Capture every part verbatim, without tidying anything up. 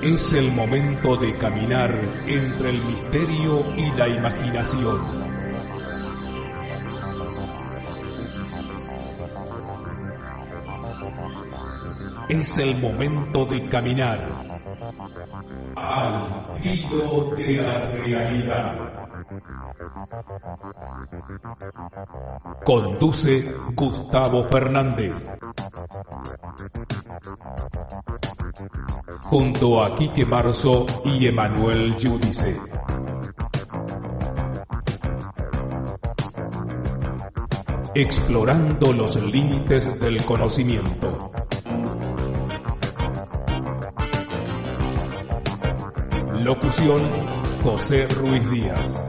Es el momento de caminar entre el misterio y la imaginación. Es el momento de caminar al filo de la realidad. Conduce Gustavo Fernández. Junto a Quique Marzo y Emanuel Giudice. Explorando los límites del conocimiento. Locución: José Ruiz Díaz.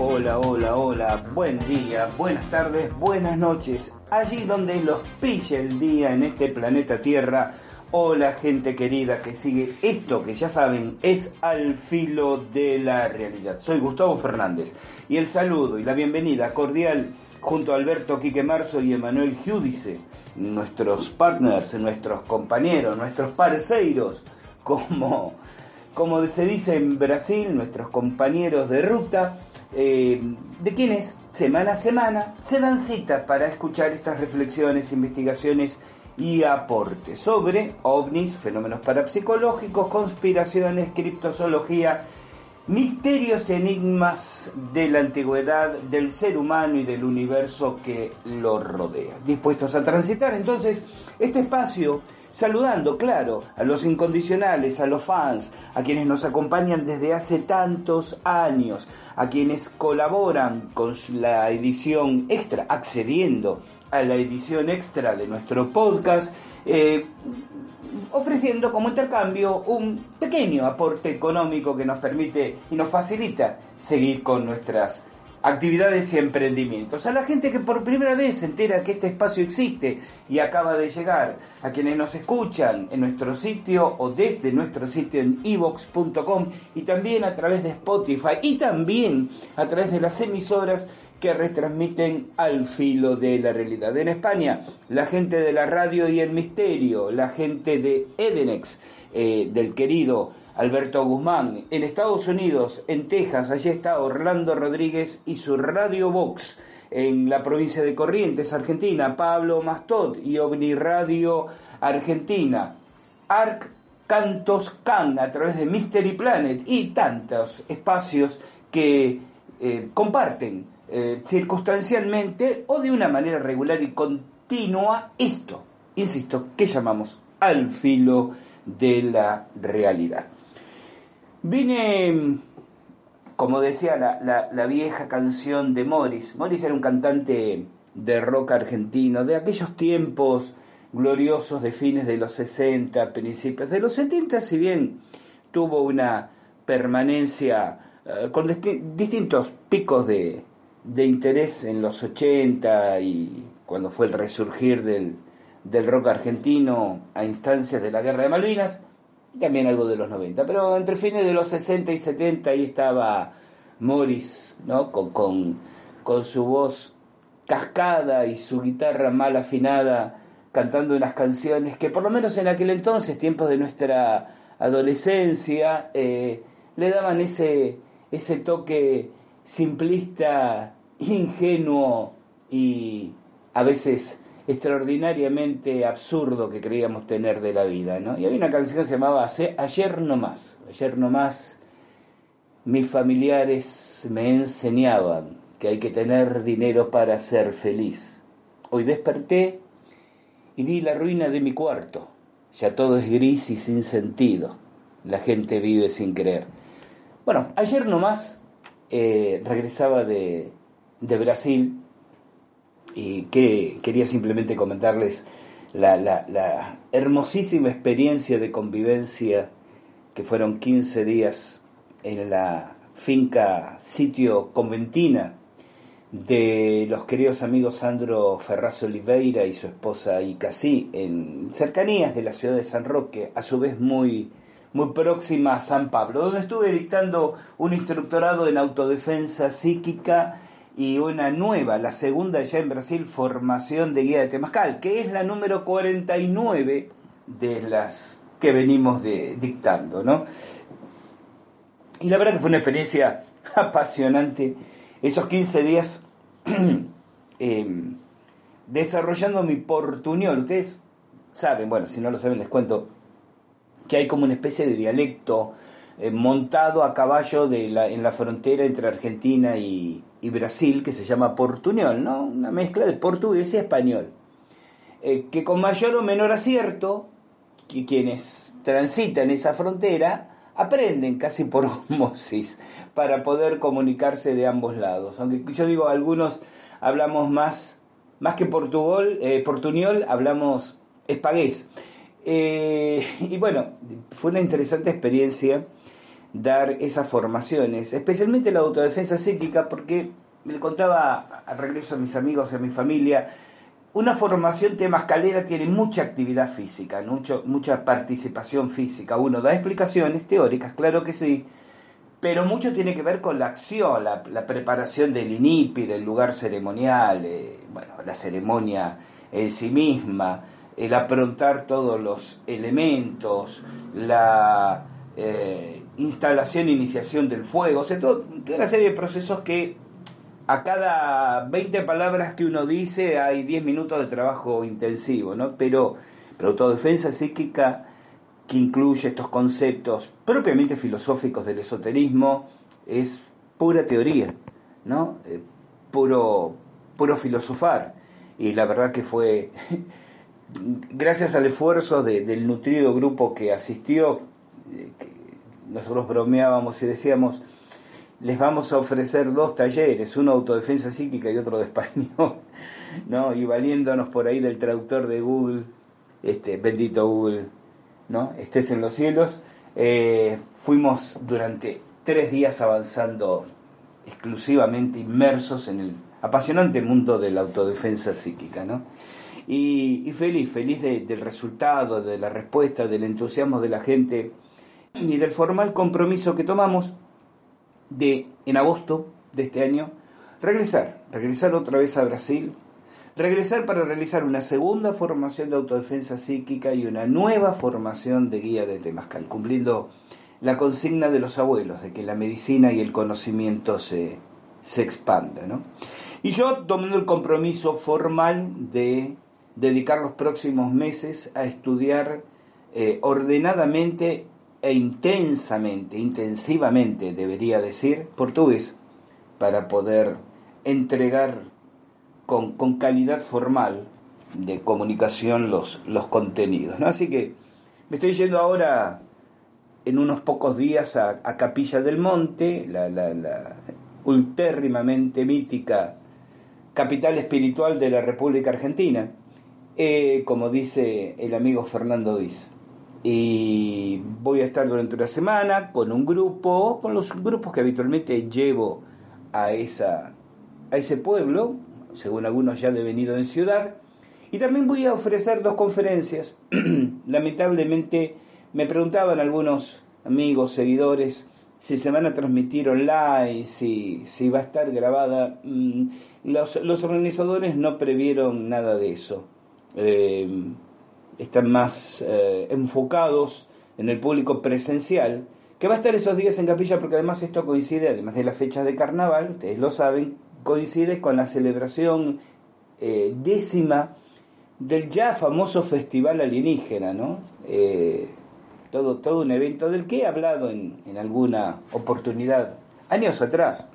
Hola, hola, hola, buen día, buenas tardes, buenas noches, allí donde los pille el día en este planeta Tierra. Hola gente querida que sigue esto que ya saben es Al Filo de la Realidad. Soy Gustavo Fernández y el saludo y la bienvenida cordial junto a Alberto Quique Marzo y Emanuel Giudice, nuestros partners, nuestros compañeros, nuestros parceiros, como, como se dice en Brasil, nuestros compañeros de ruta. Eh, de quienes semana a semana se dan cita para escuchar estas reflexiones, investigaciones y aportes sobre ovnis, fenómenos parapsicológicos, conspiraciones, criptozoología, misterios, enigmas de la antigüedad, del ser humano y del universo que lo rodea. Dispuestos a transitar entonces este espacio, saludando, claro, a los incondicionales, a los fans, a quienes nos acompañan desde hace tantos años, a quienes colaboran con la edición extra, accediendo a la edición extra de nuestro podcast, eh, ofreciendo como intercambio un pequeño aporte económico que nos permite y nos facilita seguir con nuestras actividades y emprendimientos. A la gente que por primera vez se entera que este espacio existe y acaba de llegar, a quienes nos escuchan en nuestro sitio o desde nuestro sitio en i box punto com y también a través de Spotify y también a través de las emisoras que retransmiten Al Filo de la Realidad. En España, la gente de la radio y el misterio, la gente de Edenex, eh, del querido Alberto Guzmán. En Estados Unidos, en Texas, allí está Orlando Rodríguez y su Radio Box. En la provincia de Corrientes, Argentina, Pablo Mastot y Ovni Radio Argentina. Arc Cantos Can a través de Mystery Planet y tantos espacios que eh, comparten eh, circunstancialmente o de una manera regular y continua esto, insisto, que llamamos Al Filo de la Realidad. Vine, como decía la, la, la vieja canción de Moris. Moris era un cantante de rock argentino de aquellos tiempos gloriosos de fines de los sesenta, principios de los setenta, si bien tuvo una permanencia eh, con desti- distintos picos de, de interés en los ochenta y cuando fue el resurgir del, del rock argentino a instancias de la Guerra de Malvinas. También algo de los noventa, pero entre fines de los sesenta y setenta ahí estaba Moris, ¿no? Con, con, con su voz cascada y su guitarra mal afinada, cantando unas canciones que por lo menos en aquel entonces, tiempos de nuestra adolescencia, eh, le daban ese, ese toque simplista, ingenuo y a veces extraordinariamente absurdo que creíamos tener de la vida, ¿no? Y había una canción que se llamaba Ayer no más. Ayer no más, mis familiares me enseñaban que hay que tener dinero para ser feliz. Hoy desperté y vi la ruina de mi cuarto. Ya todo es gris y sin sentido. La gente vive sin creer. Bueno, ayer nomás eh, regresaba de, de Brasil y que, quería simplemente comentarles la, la, la hermosísima experiencia de convivencia que fueron quince días en la finca sitio conventina de los queridos amigos Sandro Ferraz Oliveira y su esposa Icaci, en cercanías de la ciudad de San Roque, a su vez muy, muy próxima a San Pablo, donde estuve dictando un instructorado en autodefensa psíquica y una nueva, la segunda ya en Brasil, formación de guía de Temazcal, que es la número cuarenta y nueve de las que venimos de, dictando, ¿no? Y la verdad que fue una experiencia apasionante. Esos quince días eh, desarrollando mi portuñol. Ustedes saben, bueno, si no lo saben les cuento, que hay como una especie de dialecto eh, montado a caballo de la, en la frontera entre Argentina y, y Brasil, que se llama portuñol, ¿no? Una mezcla de portugués y español. Eh, que con mayor o menor acierto, que quienes transitan esa frontera aprenden casi por osmosis para poder comunicarse de ambos lados. Aunque yo digo, algunos hablamos más, más que portugol, eh, portuñol, hablamos espagués. Eh, y bueno, fue una interesante experiencia dar esas formaciones, especialmente la autodefensa psíquica, porque le contaba al regreso a mis amigos y a mi familia, una formación temazcalera tiene mucha actividad física, mucho, mucha participación física. Uno da explicaciones teóricas, claro que sí, pero mucho tiene que ver con la acción, la, la preparación del I N I P I, del lugar ceremonial, eh, bueno, la ceremonia en sí misma, el aprontar todos los elementos, la eh, instalación e iniciación del fuego, o sea, toda una serie de procesos que a cada veinte palabras que uno dice hay diez minutos de trabajo intensivo, ¿no? Pero, pero autodefensa psíquica, que incluye estos conceptos propiamente filosóficos del esoterismo, es pura teoría, ¿no? Eh, puro, puro filosofar. Y la verdad que fue, gracias al esfuerzo de, del nutrido grupo que asistió, eh, que nosotros bromeábamos y decíamos, les vamos a ofrecer dos talleres, uno de autodefensa psíquica y otro de español, ¿no? Y valiéndonos por ahí del traductor de Google, este bendito Google, ¿no? Estés en los cielos. Eh, fuimos durante tres días avanzando exclusivamente inmersos en el apasionante mundo de la autodefensa psíquica, ¿no? Y, y feliz, feliz de, del resultado, de la respuesta, del entusiasmo de la gente y del formal compromiso que tomamos de, en agosto de este año, regresar, regresar otra vez a Brasil, regresar para realizar una segunda formación de autodefensa psíquica y una nueva formación de guía de Temazcal, cumpliendo la consigna de los abuelos, de que la medicina y el conocimiento se, se expandan, ¿no? Y yo tomando el compromiso formal de dedicar los próximos meses a estudiar eh, ordenadamente e intensamente, intensivamente debería decir, portugués, para poder entregar con, con calidad formal de comunicación los, los contenidos, ¿no? Así que me estoy yendo ahora en unos pocos días a, a Capilla del Monte, la, la, la ultérrimamente mítica capital espiritual de la República Argentina, eh, como dice el amigo Fernando Diz. Y voy a estar durante una semana con un grupo, con los grupos que habitualmente llevo a, esa, a ese pueblo, según algunos ya devenido en ciudad, y también voy a ofrecer dos conferencias. Lamentablemente me preguntaban algunos amigos, seguidores, si se van a transmitir online, si, si va a estar grabada. Los, los organizadores no previeron nada de eso. Eh, están más eh, enfocados en el público presencial, que va a estar esos días en Capilla, porque además esto coincide, además de las fechas de carnaval, ustedes lo saben, coincide con la celebración eh, décima del ya famoso Festival Alienígena, ¿no? Eh, todo, todo un evento del que he hablado en, en alguna oportunidad, años atrás,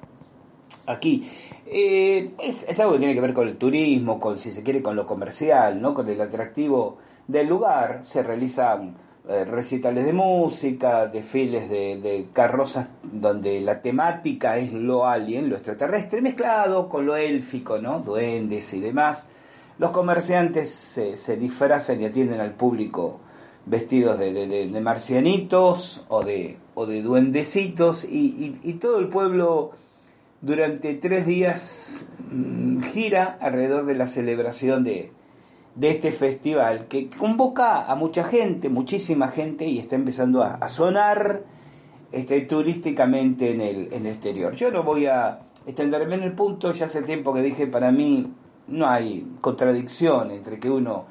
aquí. Eh, es, es algo que tiene que ver con el turismo, con, si se quiere, con lo comercial, ¿no? Con el atractivo del lugar. Se realizan eh, recitales de música, desfiles de, de carrozas donde la temática es lo alien, lo extraterrestre, mezclado con lo élfico, ¿no? Duendes y demás. Los comerciantes se, se disfrazan y atienden al público vestidos de, de, de, de marcianitos o de, o de duendecitos, y, y, y todo el pueblo durante tres días mmm, gira alrededor de la celebración de, de este festival, que convoca a mucha gente, muchísima gente, y está empezando a, a sonar este, turísticamente en el, en el exterior. Yo no voy a extenderme en el punto, ya hace tiempo que dije, para mí no hay contradicción entre que uno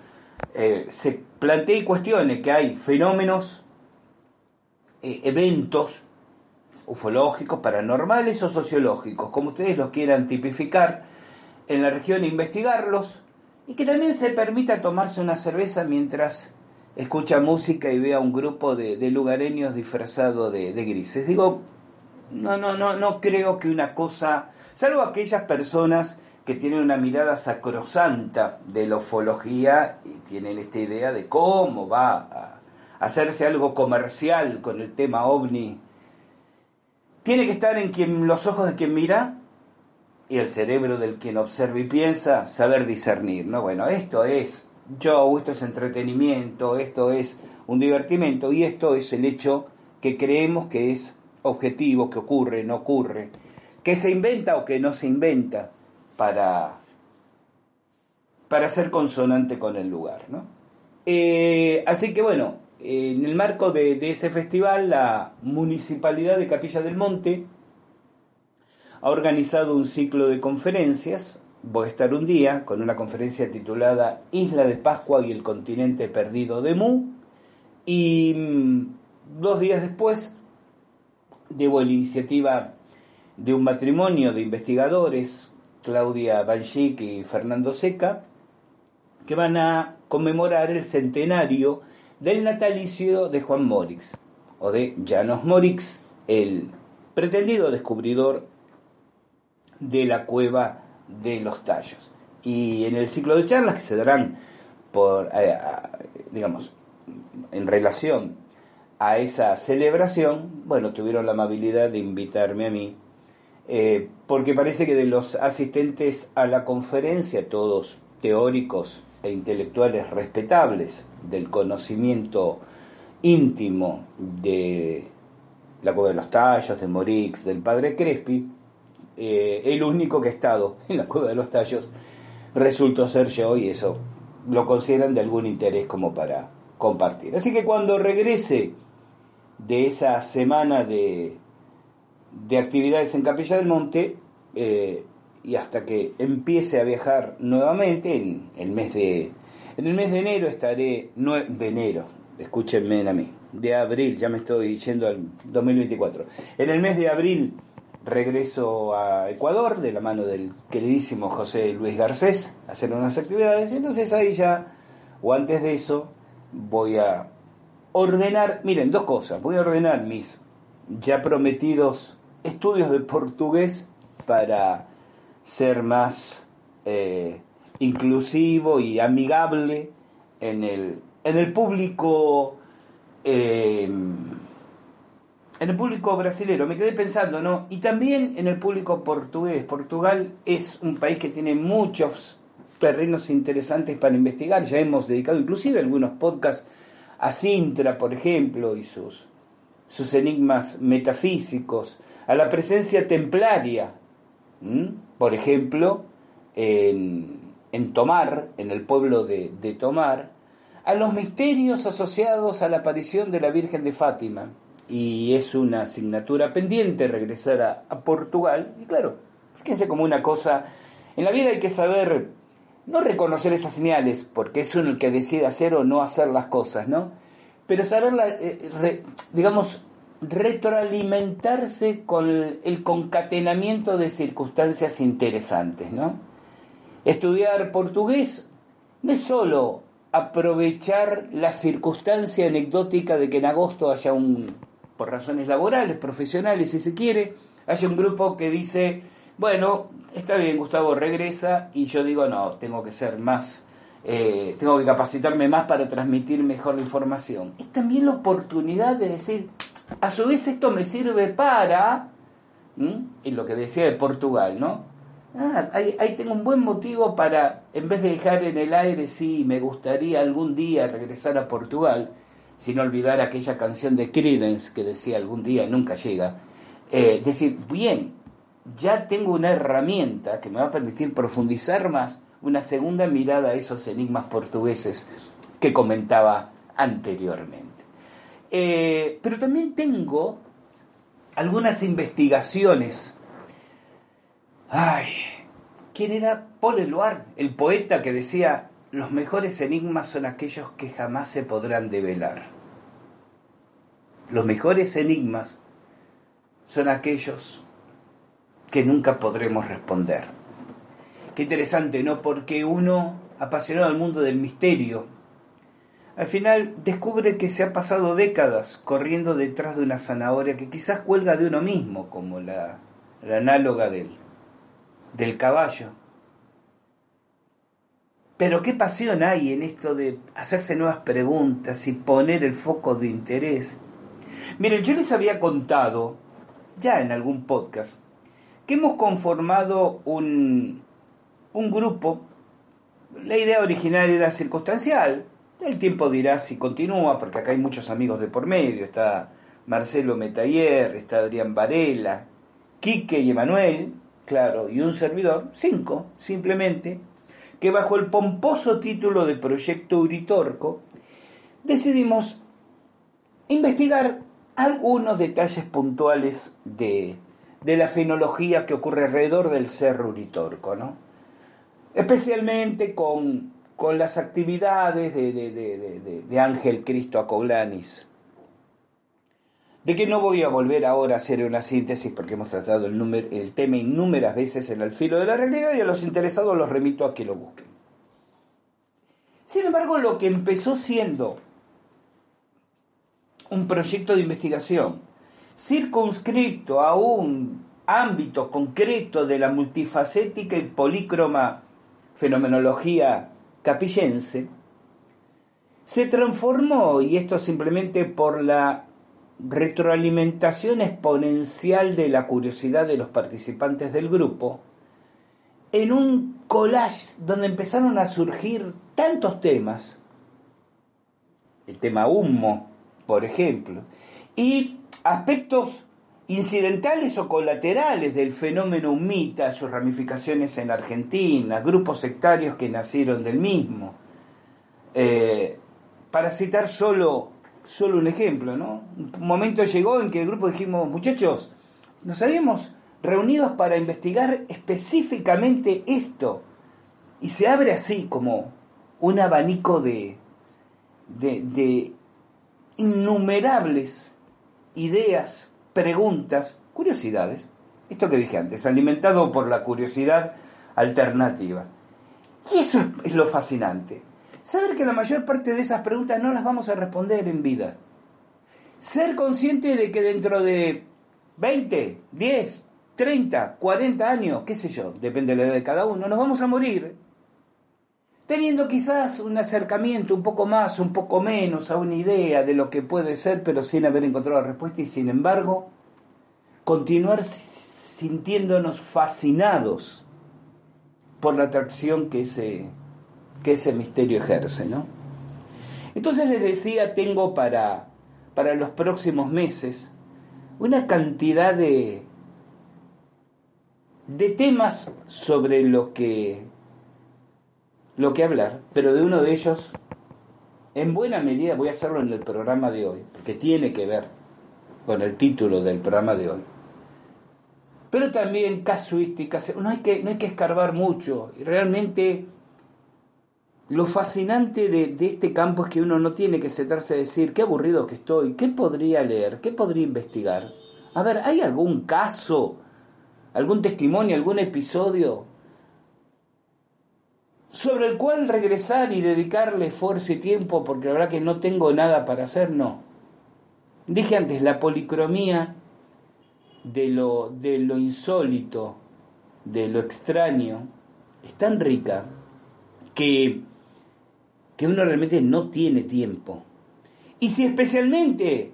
eh, se plantee cuestiones, que hay fenómenos, eh, eventos ufológicos, paranormales o sociológicos, como ustedes los quieran tipificar, en la región, investigarlos, y que también se permita tomarse una cerveza mientras escucha música y vea un grupo de, de lugareños disfrazados de, de grises. Digo, no, no, no, no creo que una cosa, salvo aquellas personas que tienen una mirada sacrosanta de la ufología y tienen esta idea de cómo va a hacerse algo comercial con el tema ovni. Tiene que estar en quien, los ojos de quien mira y el cerebro del quien observa y piensa, saber discernir, ¿no? Bueno, esto es show, esto es entretenimiento, esto es un divertimento, y esto es el hecho que creemos que es objetivo, que ocurre, no ocurre, que se inventa o que no se inventa, para, para ser consonante con el lugar, ¿no? Eh, así que bueno, eh, en el marco de, de ese festival, la Municipalidad de Capilla del Monte ha organizado un ciclo de conferencias. Voy a estar un día con una conferencia titulada Isla de Pascua y el continente perdido de Mu, y mmm, dos días después debo la iniciativa de un matrimonio de investigadores, Claudia Banchik y Fernando Seca, que van a conmemorar el centenario del natalicio de Juan Moricz, o de János Moricz, el pretendido descubridor de la Cueva de los Tayos. Y en el ciclo de charlas que se darán por, eh, digamos, en relación a esa celebración, bueno, tuvieron la amabilidad de invitarme a mí, Eh, porque parece que de los asistentes a la conferencia, todos teóricos e intelectuales respetables del conocimiento íntimo de la Cueva de los Tayos, de Moricz, del padre Crespi, eh, el único que ha estado en la Cueva de los Tayos resultó ser yo, y eso lo consideran de algún interés como para compartir. Así que cuando regrese de esa semana de... de actividades en Capilla del Monte, eh, y hasta que empiece a viajar nuevamente en el mes de en el mes de enero estaré nue- de enero, escúchenme a mí, de abril, ya me estoy yendo al dos mil veinticuatro, en el mes de abril regreso a Ecuador de la mano del queridísimo José Luis Garcés a hacer unas actividades. Entonces ahí ya, o antes de eso, voy a ordenar, miren, dos cosas, voy a ordenar mis ya prometidos estudios de portugués para ser más eh, inclusivo y amigable en el en el público eh, en el público brasilero, me quedé pensando, ¿no? Y también en el público portugués. Portugal es un país que tiene muchos terrenos interesantes para investigar. Ya hemos dedicado inclusive algunos podcasts a Sintra, por ejemplo, y sus sus enigmas metafísicos, a la presencia templaria, ¿m? Por ejemplo, en, en Tomar, en el pueblo de, de Tomar, a los misterios asociados a la aparición de la Virgen de Fátima, y es una asignatura pendiente regresar a, a Portugal, y claro, fíjense como una cosa, en la vida hay que saber no reconocer esas señales, porque es uno el que decide hacer o no hacer las cosas, ¿no? Pero saber, la, eh, re, digamos, retroalimentarse con el, el concatenamiento de circunstancias interesantes, ¿no? Estudiar portugués no es solo aprovechar la circunstancia anecdótica de que en agosto haya un, por razones laborales, profesionales si se quiere, haya un grupo que dice, bueno, está bien, Gustavo regresa, y yo digo, no, tengo que ser más, eh, tengo que capacitarme más para transmitir mejor la información. Es también la oportunidad de decir, a su vez esto me sirve para, ¿Mm? y lo que decía de Portugal, ¿no? Ah, ahí, ahí tengo un buen motivo para, en vez de dejar en el aire, sí, me gustaría algún día regresar a Portugal, sin olvidar aquella canción de Creedence que decía, algún día nunca llega, eh, decir, bien, ya tengo una herramienta que me va a permitir profundizar más, una segunda mirada a esos enigmas portugueses que comentaba anteriormente. Eh, pero también tengo algunas investigaciones. Ay, ¿quién era Paul Eluard? El poeta que decía, los mejores enigmas son aquellos que jamás se podrán develar. Los mejores enigmas son aquellos que nunca podremos responder. Qué interesante, ¿no? Porque uno, apasionado del mundo del misterio, al final descubre que se ha pasado décadas corriendo detrás de una zanahoria que quizás cuelga de uno mismo, como la, la análoga del, del caballo. Pero qué pasión hay en esto de hacerse nuevas preguntas y poner el foco de interés. Miren, yo les había contado, ya en algún podcast, que hemos conformado un, un grupo. La idea original era circunstancial, el tiempo dirá si continúa, porque acá hay muchos amigos de por medio, está Marcelo Metayer, está Adrián Varela, Quique y Emanuel, claro, y un servidor, cinco simplemente, que bajo el pomposo título de Proyecto Uritorco decidimos investigar algunos detalles puntuales de... de la fenología que ocurre alrededor del Cerro Uritorco, ¿no? Especialmente con, con las actividades de, de, de, de, de Ángel Cristo Acoglanis, de que no voy a volver ahora a hacer una síntesis porque hemos tratado el, número, el tema innúmeras veces en el filo de la realidad, y a los interesados los remito a que lo busquen. Sin embargo, lo que empezó siendo un proyecto de investigación circunscripto a un ámbito concreto de la multifacética y polícroma fenomenología capillense, se transformó, y esto simplemente por la retroalimentación exponencial de la curiosidad de los participantes del grupo, en un collage donde empezaron a surgir tantos temas, el tema humo, por ejemplo, y aspectos incidentales o colaterales del fenómeno humita, sus ramificaciones en Argentina, grupos sectarios que nacieron del mismo. Eh, para citar solo, solo un ejemplo, ¿no? Un momento llegó en que el grupo dijimos, muchachos, nos habíamos reunido para investigar específicamente esto. Y se abre así como un abanico de, de, de innumerables ideas, preguntas, curiosidades, esto que dije antes, alimentado por la curiosidad alternativa. Y eso es lo fascinante, saber que la mayor parte de esas preguntas no las vamos a responder en vida, ser consciente de que dentro de veinte, diez, treinta, cuarenta años, qué sé yo, depende de la edad de cada uno, nos vamos a morir, teniendo quizás un acercamiento un poco más, un poco menos a una idea de lo que puede ser, pero sin haber encontrado la respuesta, y sin embargo continuar sintiéndonos fascinados por la atracción que ese, que ese misterio ejerce, ¿no? Entonces les decía, tengo para, para los próximos meses una cantidad de, de temas sobre lo que lo que hablar, pero de uno de ellos en buena medida voy a hacerlo en el programa de hoy, porque tiene que ver con el título del programa de hoy, pero también casuísticas, no hay que, no hay que escarbar mucho, realmente lo fascinante de, de este campo es que uno no tiene que sentarse a decir qué aburrido que estoy, qué podría leer, qué podría investigar, a ver, ¿hay algún caso, algún testimonio, algún episodio sobre el cual regresar y dedicarle esfuerzo y tiempo, porque la verdad que no tengo nada para hacer? No. Dije antes, la policromía de lo, de lo insólito, de lo extraño es tan rica que, que uno realmente no tiene tiempo. Y si especialmente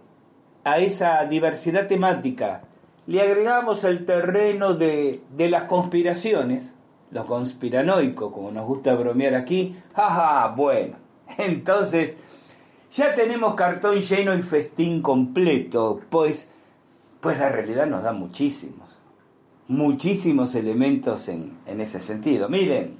a esa diversidad temática le agregamos el terreno de, de las conspiraciones, lo conspiranoico, como nos gusta bromear aquí, jaja, bueno, entonces ya tenemos cartón lleno y festín completo, pues, pues la realidad nos da muchísimos, muchísimos elementos en, en ese sentido. Miren,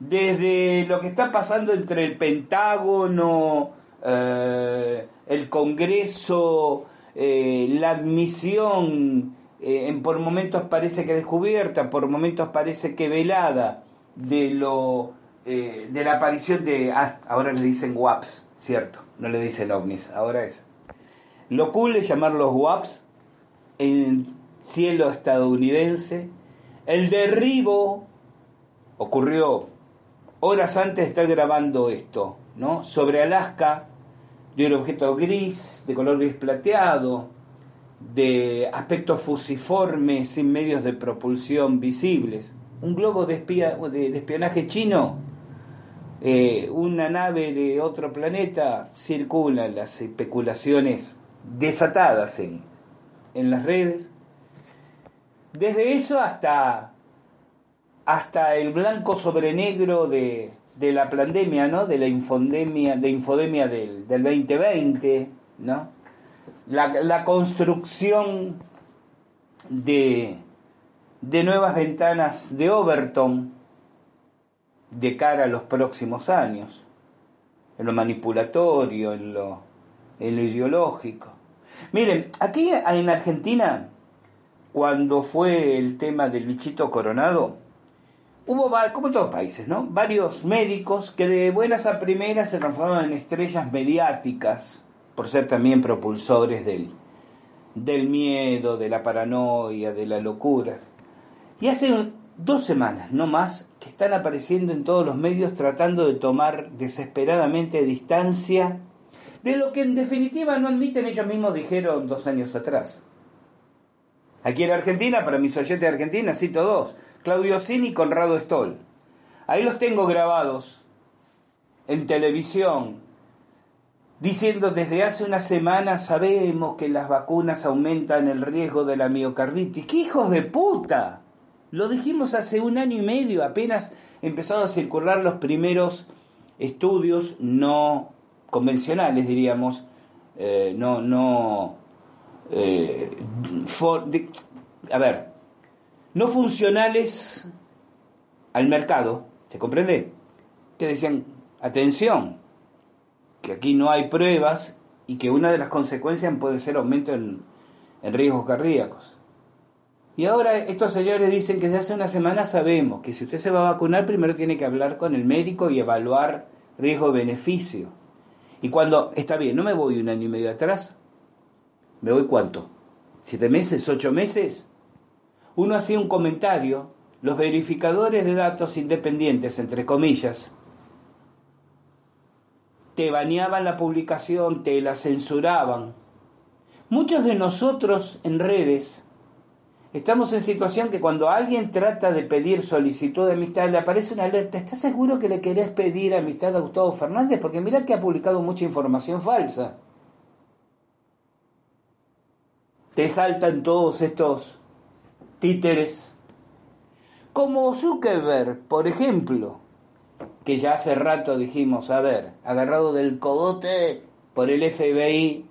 desde lo que está pasando entre el Pentágono, eh, el Congreso, eh, la admisión, eh, en por momentos parece que descubierta, por momentos parece que velada, de lo eh, de la aparición de... Ah, ahora le dicen W A Ps, ¿cierto? No le dicen ovnis, ahora es. Lo cool es llamarlos W A Ps en cielo estadounidense. El derribo ocurrió horas antes de estar grabando esto, ¿no? Sobre Alaska, de un objeto gris, de color gris plateado, de aspecto fusiforme, sin medios de propulsión visibles, un globo de, espía, de, de espionaje chino, eh, una nave de otro planeta. Circulan las especulaciones desatadas en, en las redes, desde eso hasta, hasta el blanco sobre negro de, de la pandemia, ¿no? De la infodemia, de infodemia del, del veinte veinte, ¿no? La, la construcción de, de nuevas ventanas de Overton de cara a los próximos años, en lo manipulatorio, en lo, en lo ideológico. Miren, aquí en Argentina, cuando fue el tema del bichito coronado, hubo, como en todos los países, ¿no?, varios médicos que de buenas a primeras se transformaron en estrellas mediáticas, por ser también propulsores del, del miedo, de la paranoia, de la locura. Y hace dos semanas, no más, que están apareciendo en todos los medios tratando de tomar desesperadamente distancia de lo que en definitiva no admiten, ellos mismos dijeron dos años atrás. Aquí en Argentina, para mis oyentes de Argentina, cito dos: Claudio Cini y Conrado Stoll. Ahí los tengo grabados en televisión, diciendo desde hace una semana: sabemos que las vacunas aumentan el riesgo de la miocarditis. ¡Qué hijos de puta! Lo dijimos hace un año y medio, apenas empezaron a circular los primeros estudios no convencionales, diríamos, eh, no... no Eh, for, de, a ver, no funcionales al mercado, ¿se comprende? Que decían, atención, que aquí no hay pruebas y que una de las consecuencias puede ser aumento en, en riesgos cardíacos. Y ahora estos señores dicen que desde hace una semana sabemos que si usted se va a vacunar, primero tiene que hablar con el médico y evaluar riesgo-beneficio. Y cuando, está bien, no me voy un año y medio atrás, ¿me voy cuánto? ¿Siete meses? ¿Ocho meses? Uno hacía un comentario, los verificadores de datos independientes, entre comillas, te baneaban la publicación, te la censuraban. Muchos de nosotros en redes estamos en situación que cuando alguien trata de pedir solicitud de amistad, le aparece una alerta: ¿estás seguro que le querés pedir amistad a Gustavo Fernández? Porque mirá que ha publicado mucha información falsa. Te saltan todos estos títeres, como Zuckerberg, por ejemplo, que ya hace rato dijimos, a ver, agarrado del cogote por el F B I,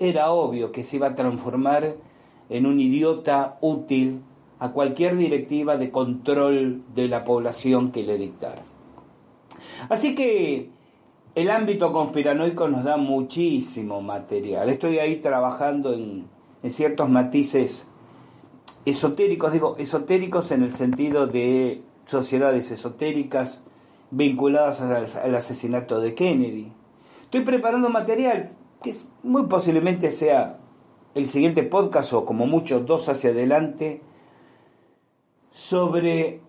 era obvio que se iba a transformar en un idiota útil a cualquier directiva de control de la población que le dictara. Así que el ámbito conspiranoico nos da muchísimo material. Estoy ahí trabajando en... en ciertos matices esotéricos, digo esotéricos en el sentido de sociedades esotéricas vinculadas al, al asesinato de Kennedy. Estoy preparando material que muy posiblemente sea el siguiente podcast, o como mucho dos hacia adelante, sobre,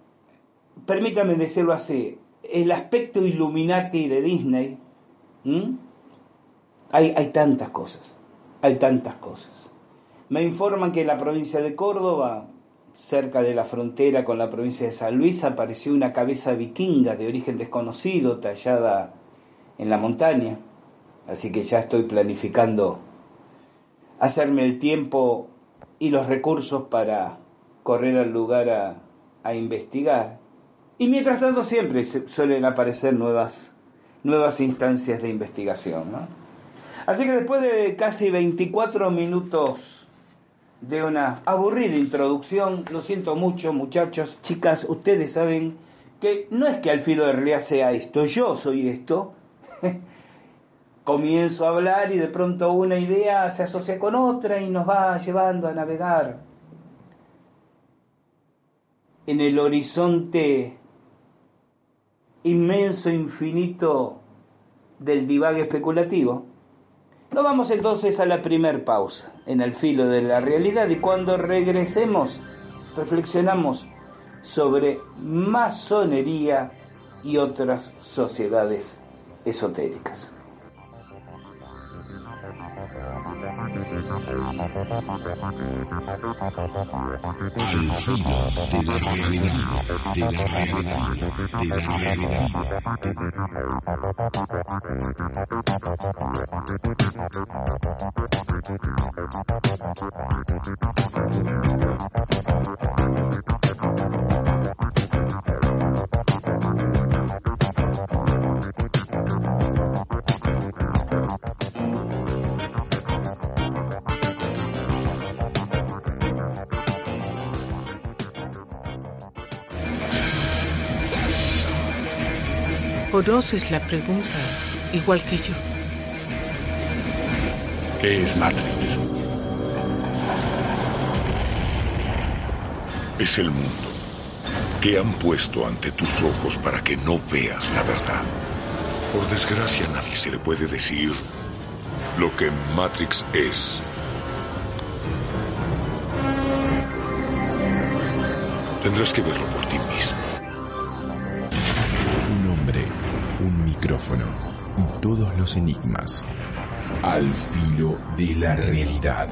permítame decirlo así, el aspecto Illuminati de Disney. ¿Mm? Hay, hay tantas cosas, hay tantas cosas. Me informan que en la provincia de Córdoba cerca de la frontera con la provincia de San Luis, apareció una cabeza vikinga de origen desconocido, tallada en la montaña. Así que ya estoy planificando hacerme el tiempo y los recursos para correr al lugar a, a investigar. Y mientras tanto siempre suelen aparecer nuevas, nuevas instancias de investigación, ¿no? Así que después de casi veinticuatro minutos de una aburrida introducción, lo siento mucho, muchachos, chicas, ustedes saben que no es que Al Filo de Realidad sea esto, yo soy esto. Comienzo a hablar y de pronto una idea se asocia con otra y nos va llevando a navegar en el horizonte inmenso, infinito del divague especulativo. Nos vamos entonces a la primer pausa en El Filo de la Realidad, y cuando regresemos reflexionamos sobre masonería y otras sociedades esotéricas. Conoces la pregunta, igual que yo. ¿Qué es Matrix? Es el mundo que han puesto ante tus ojos para que no veas la verdad. Por desgracia, a nadie se le puede decir lo que Matrix es. Tendrás que verlo por ti mismo. Un micrófono y todos los enigmas. Al filo de la realidad.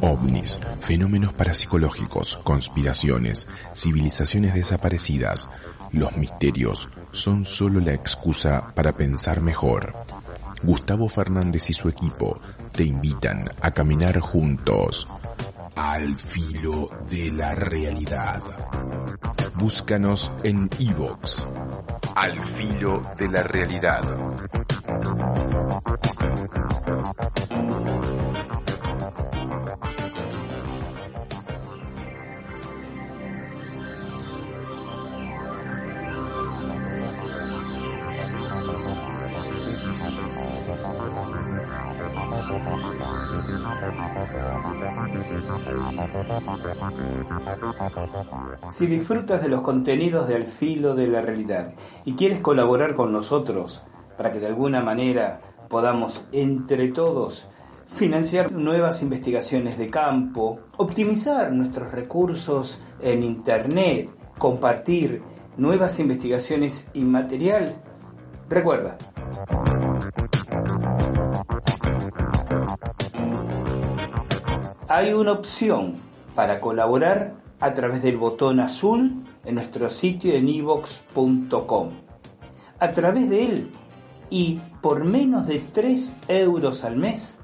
OVNIs, fenómenos parapsicológicos, conspiraciones, civilizaciones desaparecidas. Los misterios son solo la excusa para pensar mejor. Gustavo Fernández y su equipo te invitan a caminar juntos. Al filo de la realidad. Búscanos en iBox. Al filo de la realidad. Si disfrutas de los contenidos de Al Filo de la Realidad y quieres colaborar con nosotros para que de alguna manera podamos entre todos financiar nuevas investigaciones de campo, optimizar nuestros recursos en internet, compartir nuevas investigaciones y material, recuerda. Hay una opción para colaborar a través del botón azul en nuestro sitio en i box punto com. A través de él y por menos de tres euros al mes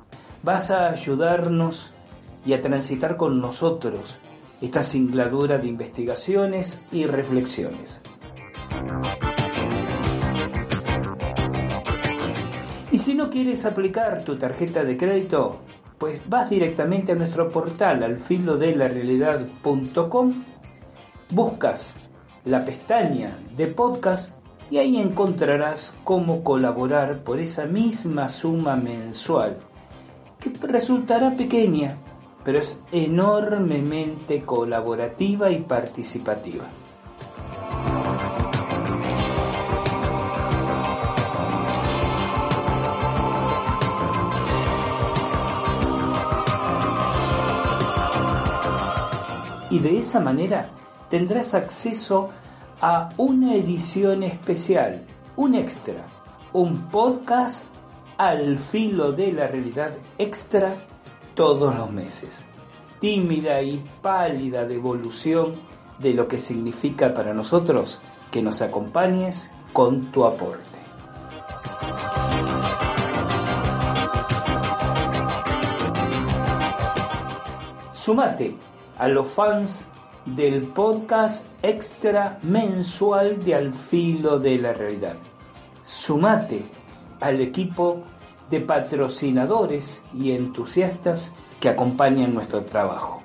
vas a ayudarnos y a transitar con nosotros esta singladura de investigaciones y reflexiones. Y si no quieres aplicar tu tarjeta de crédito, pues vas directamente a nuestro portal al filo de la realidad punto com, buscas la pestaña de podcast y ahí encontrarás cómo colaborar por esa misma suma mensual, que resultará pequeña, pero es enormemente colaborativa y participativa. Y de esa manera tendrás acceso a una edición especial, un extra, un podcast Al Filo de la Realidad extra todos los meses. tímida y pálida devolución de lo que significa para nosotros que nos acompañes con tu aporte. Sumate a los fans del podcast extra mensual de Al Filo de la Realidad. Sumate al equipo de patrocinadores y entusiastas que acompañan nuestro trabajo.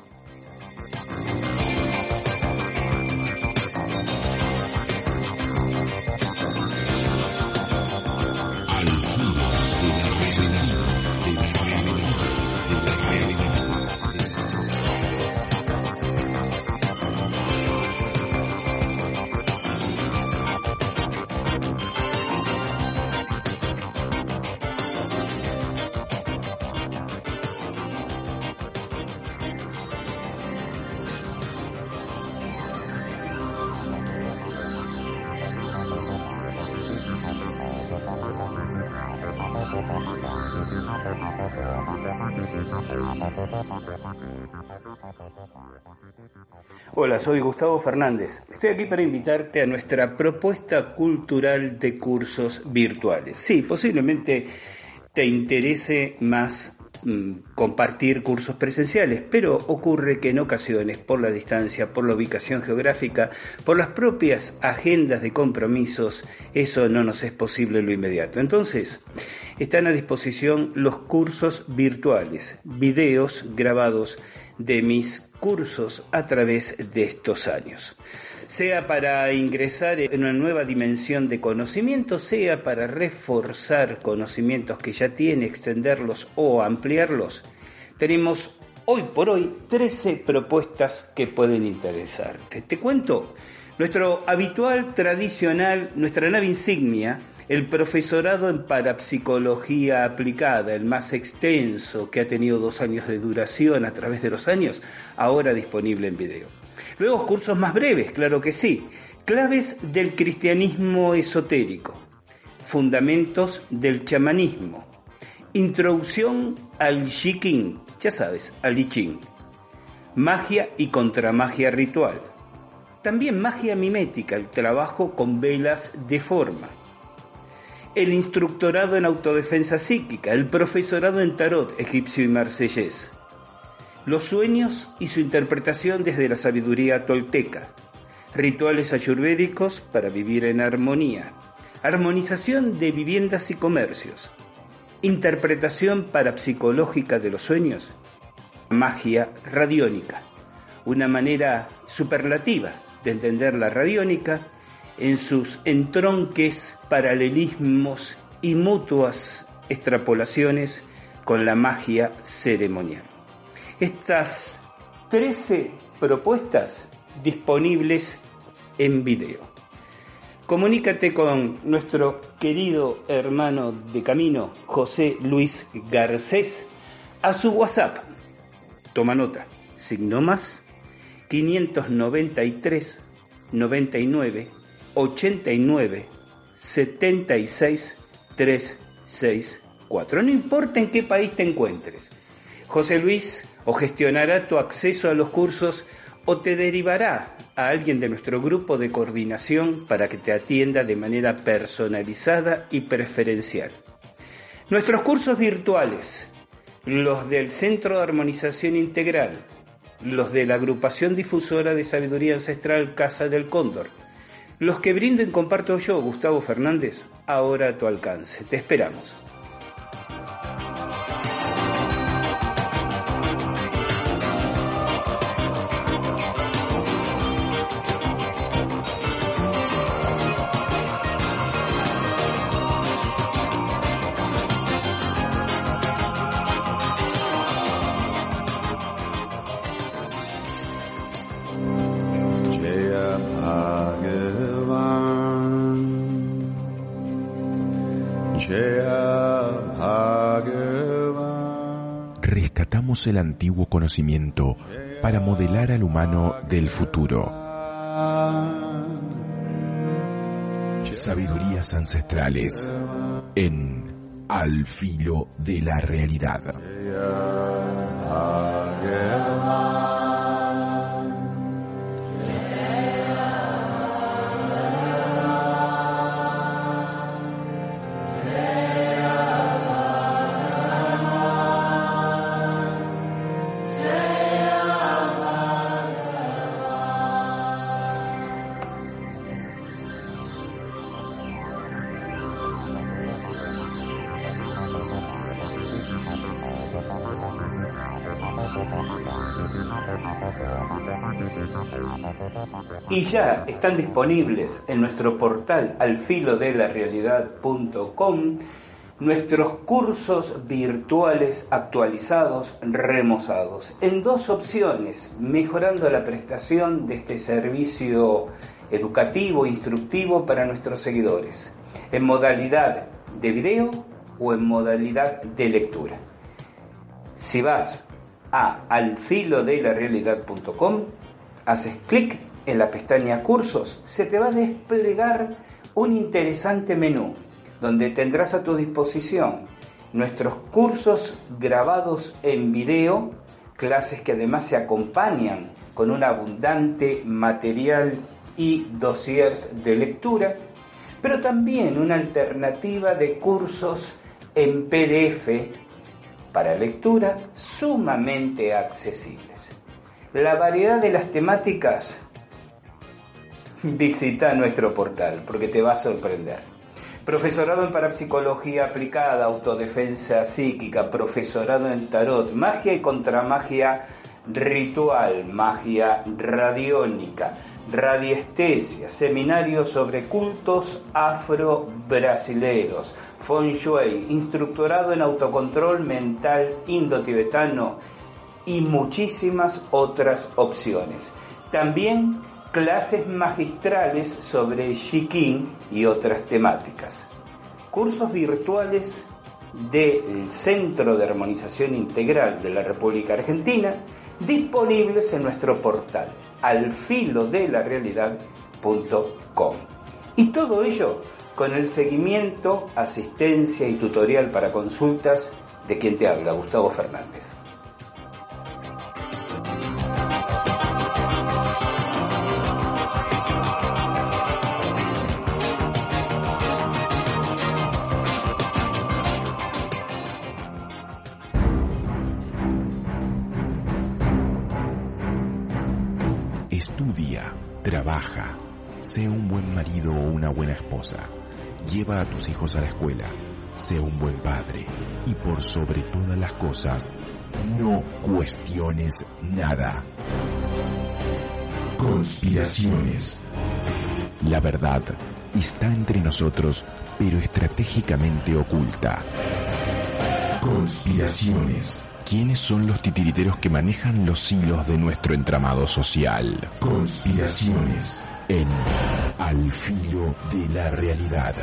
Hola, soy Gustavo Fernández. Estoy aquí para invitarte a nuestra propuesta cultural de cursos virtuales. Sí, posiblemente te interese más mmm, compartir cursos presenciales, pero ocurre que en ocasiones, por la distancia, por la ubicación geográfica, por las propias agendas de compromisos, eso no nos es posible en lo inmediato. Entonces, están a disposición los cursos virtuales, videos grabados de mis cursos a través de estos años, sea para ingresar en una nueva dimensión de conocimiento, sea para reforzar conocimientos que ya tiene, extenderlos o ampliarlos. Tenemos hoy por hoy trece propuestas que pueden interesarte. Te cuento nuestro habitual, tradicional, nuestra nave insignia, el profesorado en parapsicología aplicada, el más extenso, que ha tenido dos años de duración a través de los años, ahora disponible en video. Luego cursos más breves, claro que sí. Claves del cristianismo esotérico, fundamentos del chamanismo, introducción al I Ching, ya sabes, al I Ching, magia y contramagia ritual. También magia mimética, el trabajo con velas de forma. El instructorado en autodefensa psíquica, el profesorado en tarot egipcio y marsellés, los sueños y su interpretación desde la sabiduría tolteca, rituales ayurvédicos para vivir en armonía, armonización de viviendas y comercios, interpretación parapsicológica de los sueños, magia radiónica, una manera superlativa de entender la radiónica en sus entronques, paralelismos y mutuas extrapolaciones con la magia ceremonial. Estas trece propuestas disponibles en video. Comunícate con nuestro querido hermano de camino, José Luis Garcés, a su WhatsApp. Toma nota, signo más, quinientos noventa y tres, noventa y nueve, ochenta y nueve, setenta y seis, trescientos sesenta y cuatro. No importa en qué país te encuentres, José Luis o gestionará tu acceso a los cursos o te derivará a alguien de nuestro grupo de coordinación para que te atienda de manera personalizada y preferencial. Nuestros cursos virtuales, los del Centro de Armonización Integral, los de la Agrupación Difusora de Sabiduría Ancestral Casa del Cóndor, los que brindo y comparto yo, Gustavo Fernández, ahora a tu alcance. Te esperamos. Rescatamos el antiguo conocimiento para modelar al humano del futuro. Sabidurías ancestrales en Al Filo de la Realidad. Y ya están disponibles en nuestro portal al filo de la realidad punto com nuestros cursos virtuales actualizados, remozados, en dos opciones, mejorando la prestación de este servicio educativo, instructivo para nuestros seguidores, en modalidad de video o en modalidad de lectura. Si vas a al filo de la realidad punto com, haces clic en la pestaña Cursos, se te va a desplegar un interesante menú donde tendrás a tu disposición nuestros cursos grabados en video, clases que además se acompañan con un abundante material y dossiers de lectura, pero también una alternativa de cursos en P D F para lectura sumamente accesibles. La variedad de las temáticas, visita nuestro portal porque te va a sorprender. Profesorado en Parapsicología Aplicada, Autodefensa Psíquica, Profesorado en Tarot, Magia y Contramagia Ritual, Magia Radiónica, Radiestesia, Seminario sobre Cultos Afro-Brasileros, Feng Shui, Instructorado en Autocontrol Mental Indotibetano y muchísimas otras opciones. También clases magistrales sobre Shikin y otras temáticas. Cursos virtuales del Centro de Armonización Integral de la República Argentina, disponibles en nuestro portal al filo de la realidad punto com. Y todo ello con el seguimiento, asistencia y tutorial para consultas de quien te habla, Gustavo Fernández. Estudia, trabaja, sé un buen marido o una buena esposa, lleva a tus hijos a la escuela, sé un buen padre y por sobre todas las cosas, no cuestiones nada. Conspiraciones. La verdad está entre nosotros, pero estratégicamente oculta. Conspiraciones. ¿Quiénes son los titiriteros que manejan los hilos de nuestro entramado social? Conspiraciones en Al Filo de la Realidad.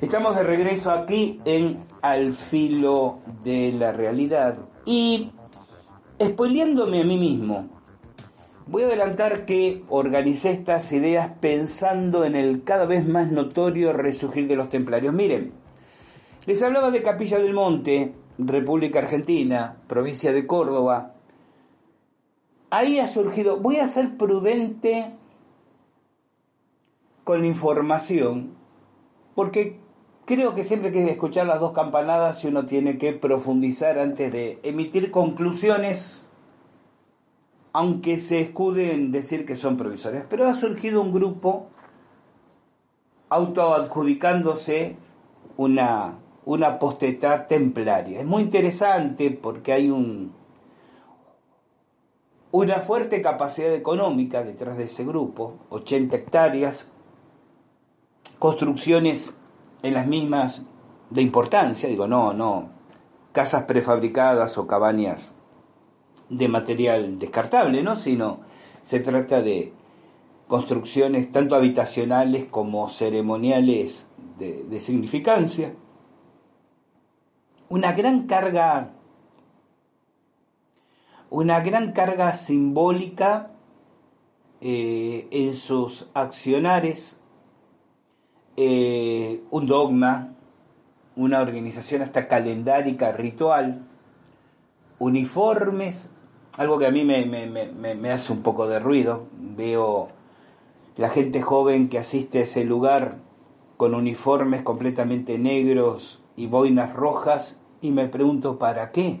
Estamos de regreso aquí en Al Filo de la Realidad y spoileándome a mí mismo, voy a adelantar que organicé estas ideas pensando en el cada vez más notorio resurgir de los templarios. Miren, les hablaba de Capilla del Monte, República Argentina, provincia de Córdoba. Ahí ha surgido, voy a ser prudente con la información, porque creo que siempre que escuchar las dos campanadas y uno tiene que profundizar antes de emitir conclusiones, aunque se escude en decir que son provisorias. Pero ha surgido un grupo autoadjudicándose una una potestad templaria. Es muy interesante porque hay un, una fuerte capacidad económica detrás de ese grupo, ochenta hectáreas, construcciones en las mismas de importancia, digo, no, no, casas prefabricadas o cabañas de material descartable, ¿no? Sino se trata de construcciones tanto habitacionales como ceremoniales de, de significancia. Una gran carga, una gran carga simbólica eh, en sus accionares, eh, un dogma, una organización hasta calendárica, ritual, uniformes, algo que a mí me, me, me, me hace un poco de ruido. Veo la gente joven que asiste a ese lugar con uniformes completamente negros y boinas rojas, y me pregunto, ¿para qué?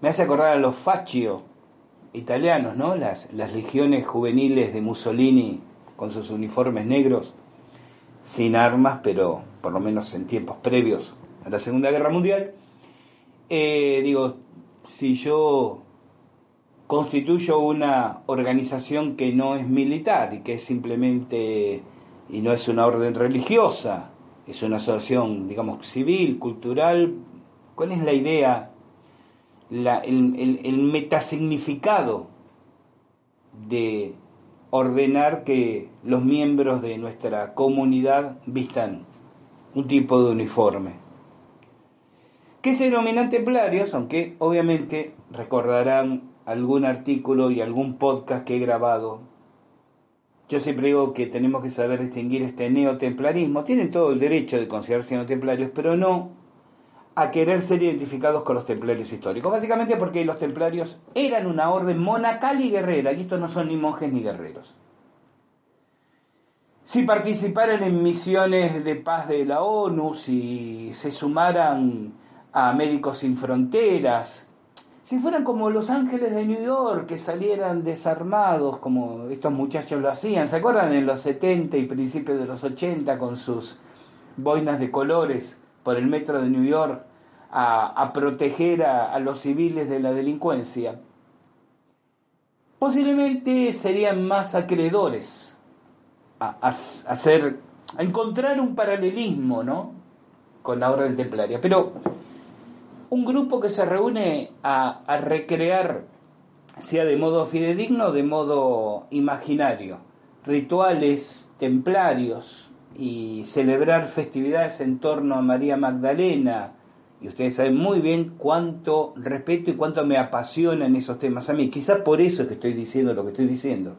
Me hace acordar a los Faccio italianos, ¿no? Las, las legiones juveniles de Mussolini con sus uniformes negros, sin armas, pero por lo menos en tiempos previos a la Segunda Guerra Mundial. Eh, digo, si yo constituyo una organización que no es militar y que es simplemente, y no es una orden religiosa, es una asociación, digamos, civil, cultural. ¿Cuál es la idea, la, el, el, el metasignificado de ordenar que los miembros de nuestra comunidad vistan un tipo de uniforme? ¿Qué es el dominante plarios? Aunque obviamente recordarán algún artículo y algún podcast que he grabado. Yo siempre digo que tenemos que saber distinguir este neotemplarismo. Tienen todo el derecho de considerarse neotemplarios, pero no a querer ser identificados con los templarios históricos. Básicamente porque los templarios eran una orden monacal y guerrera, y estos no son ni monjes ni guerreros. Si participaran en misiones de paz de la ONU, si se sumaran a Médicos Sin Fronteras, si fueran como los ángeles de New York, que salieran desarmados, como estos muchachos lo hacían, ¿se acuerdan? En los setenta y principios de los ochenta, con sus boinas de colores por el metro de New York, a, a proteger a, a los civiles de la delincuencia, posiblemente serían más acreedores a, a, a, hacer, a encontrar un paralelismo, ¿no?, con la orden templaria. Pero un grupo que se reúne a, a recrear, sea de modo fidedigno o de modo imaginario, rituales templarios y celebrar festividades en torno a María Magdalena. Y ustedes saben muy bien cuánto respeto y cuánto me apasionan esos temas a mí. Quizás por eso es que estoy diciendo lo que estoy diciendo.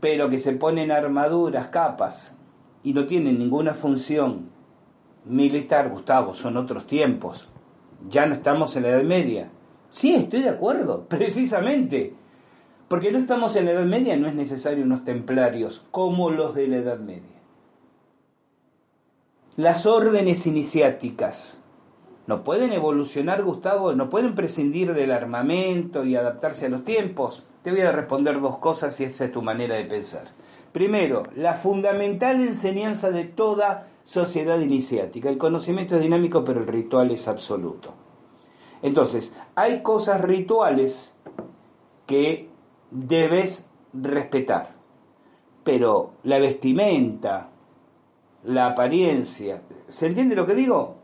Pero que se ponen armaduras, capas, y no tienen ninguna función militar, Gustavo, son otros tiempos. Ya no estamos en la Edad Media. Sí, estoy de acuerdo, precisamente. Porque no estamos en la Edad Media, no es necesario unos templarios como los de la Edad Media. Las órdenes iniciáticas no pueden evolucionar, Gustavo, no pueden prescindir del armamento y adaptarse a los tiempos. Te voy a responder dos cosas si esa es tu manera de pensar. Primero, la fundamental enseñanza de toda sociedad iniciática: el conocimiento es dinámico, pero el ritual es absoluto. Entonces, hay cosas rituales que debes respetar, pero la vestimenta, la apariencia, ¿se entiende lo que digo?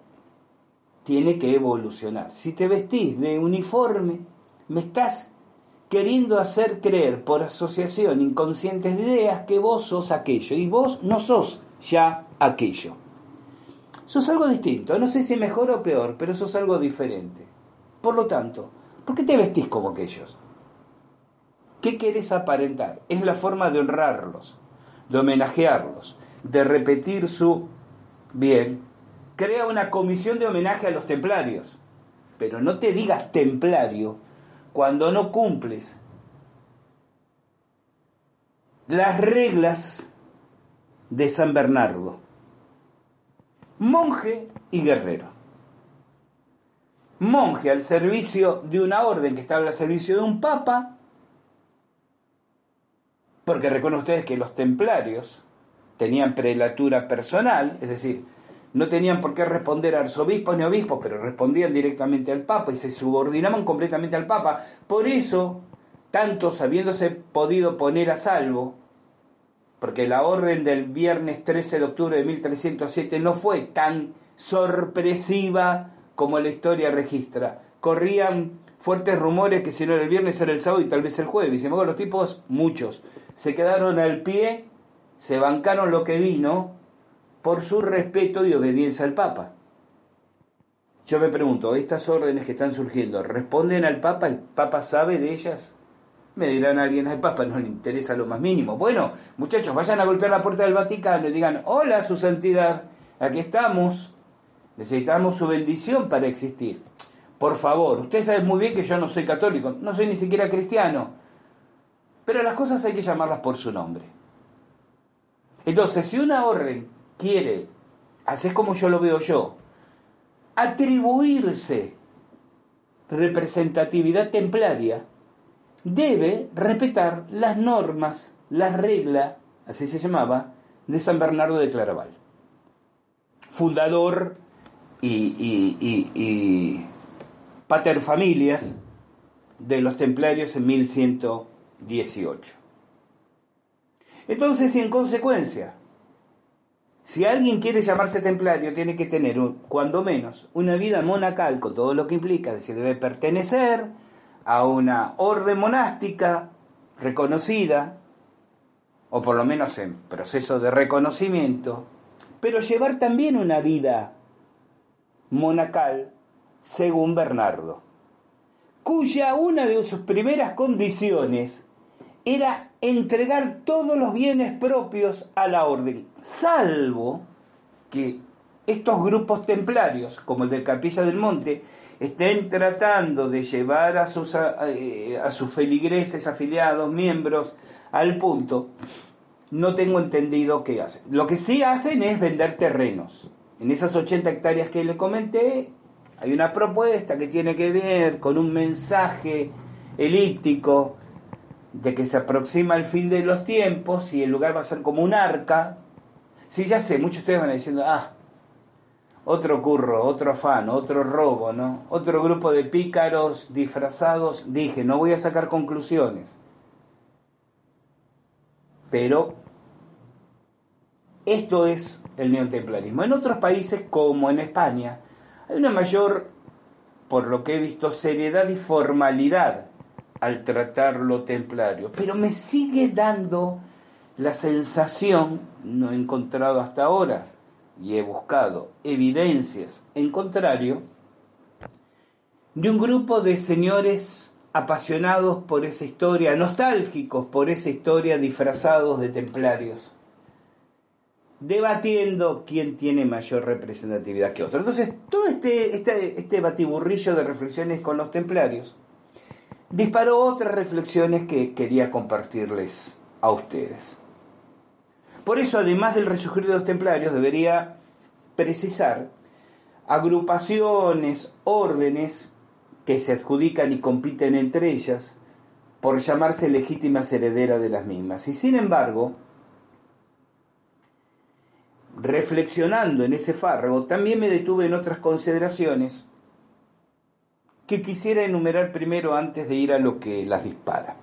Tiene que evolucionar. Si te vestís de uniforme, me estás queriendo hacer creer por asociación inconscientes de ideas que vos sos aquello, y vos no sos ya aquello. Sos algo distinto, no sé si mejor o peor, pero sos algo diferente. Por lo tanto, ¿por qué te vestís como aquellos? ¿Qué querés aparentar? Es la forma de honrarlos, de homenajearlos, de repetir su bien. Crea una comisión de homenaje a los templarios, pero no te digas templario cuando no cumples las reglas de San Bernardo, monje y guerrero. Monje al servicio de una orden que estaba al servicio de un papa, porque recuerden ustedes que los templarios tenían prelatura personal, es decir, no tenían por qué responder a arzobispos ni obispos, pero respondían directamente al Papa y se subordinaban completamente al Papa. Por eso, tantos habiéndose podido poner a salvo, porque la orden del viernes trece de octubre de mil trescientos siete no fue tan sorpresiva como la historia registra. Corrían fuertes rumores que si no era el viernes era el sábado y tal vez el jueves. Y sin embargo los tipos, muchos, se quedaron al pie, se bancaron lo que vino por su respeto y obediencia al Papa. Yo me pregunto, ¿estas órdenes que están surgiendo responden al Papa? ¿El Papa sabe de ellas? Me dirán alguien, al Papa no le interesa lo más mínimo. Bueno, muchachos, vayan a golpear la puerta del Vaticano y digan, hola, su santidad, aquí estamos, necesitamos su bendición para existir. Por favor, usted sabe muy bien que yo no soy católico, no soy ni siquiera cristiano, pero las cosas hay que llamarlas por su nombre. Entonces, si una orden quiere, así es como yo lo veo yo, atribuirse representatividad templaria, debe respetar las normas, las reglas, así se llamaba, de San Bernardo de Claraval, fundador y... y, y, y paterfamilias de los templarios en mil ciento dieciocho. Entonces, en consecuencia, si alguien quiere llamarse templario, tiene que tener, un, cuando menos, una vida monacal, con todo lo que implica, es decir, debe pertenecer a una orden monástica reconocida, o por lo menos en proceso de reconocimiento, pero llevar también una vida monacal, según Bernardo, cuya una de sus primeras condiciones era entregar todos los bienes propios a la orden, salvo que estos grupos templarios, como el del Capilla del Monte, estén tratando de llevar a sus, a, a sus feligreses, afiliados, miembros, al punto. No tengo entendido qué hacen. Lo que sí hacen es vender terrenos. En esas ochenta hectáreas que les comenté, hay una propuesta que tiene que ver con un mensaje elíptico de que se aproxima el fin de los tiempos y el lugar va a ser como un arca. Sí, ya sé, muchos de ustedes van diciendo, ah, otro curro, otro afán, otro robo, ¿no? Otro grupo de pícaros disfrazados. Dije, no voy a sacar conclusiones. Pero esto es el neotemplarismo. En otros países, como en España, hay una mayor, por lo que he visto, seriedad y formalidad al tratar lo templario. Pero me sigue dando la sensación, no he encontrado hasta ahora, y he buscado evidencias en contrario, de un grupo de señores apasionados por esa historia, nostálgicos por esa historia, disfrazados de templarios, debatiendo quién tiene mayor representatividad que otro. Entonces, todo este, este, este batiburrillo de reflexiones con los templarios disparó otras reflexiones que quería compartirles a ustedes. Por eso, además del resurgir de los templarios, debería precisar agrupaciones, órdenes que se adjudican y compiten entre ellas por llamarse legítimas herederas de las mismas. Y sin embargo, reflexionando en ese fárrago, también me detuve en otras consideraciones que quisiera enumerar primero antes de ir a lo que las dispara.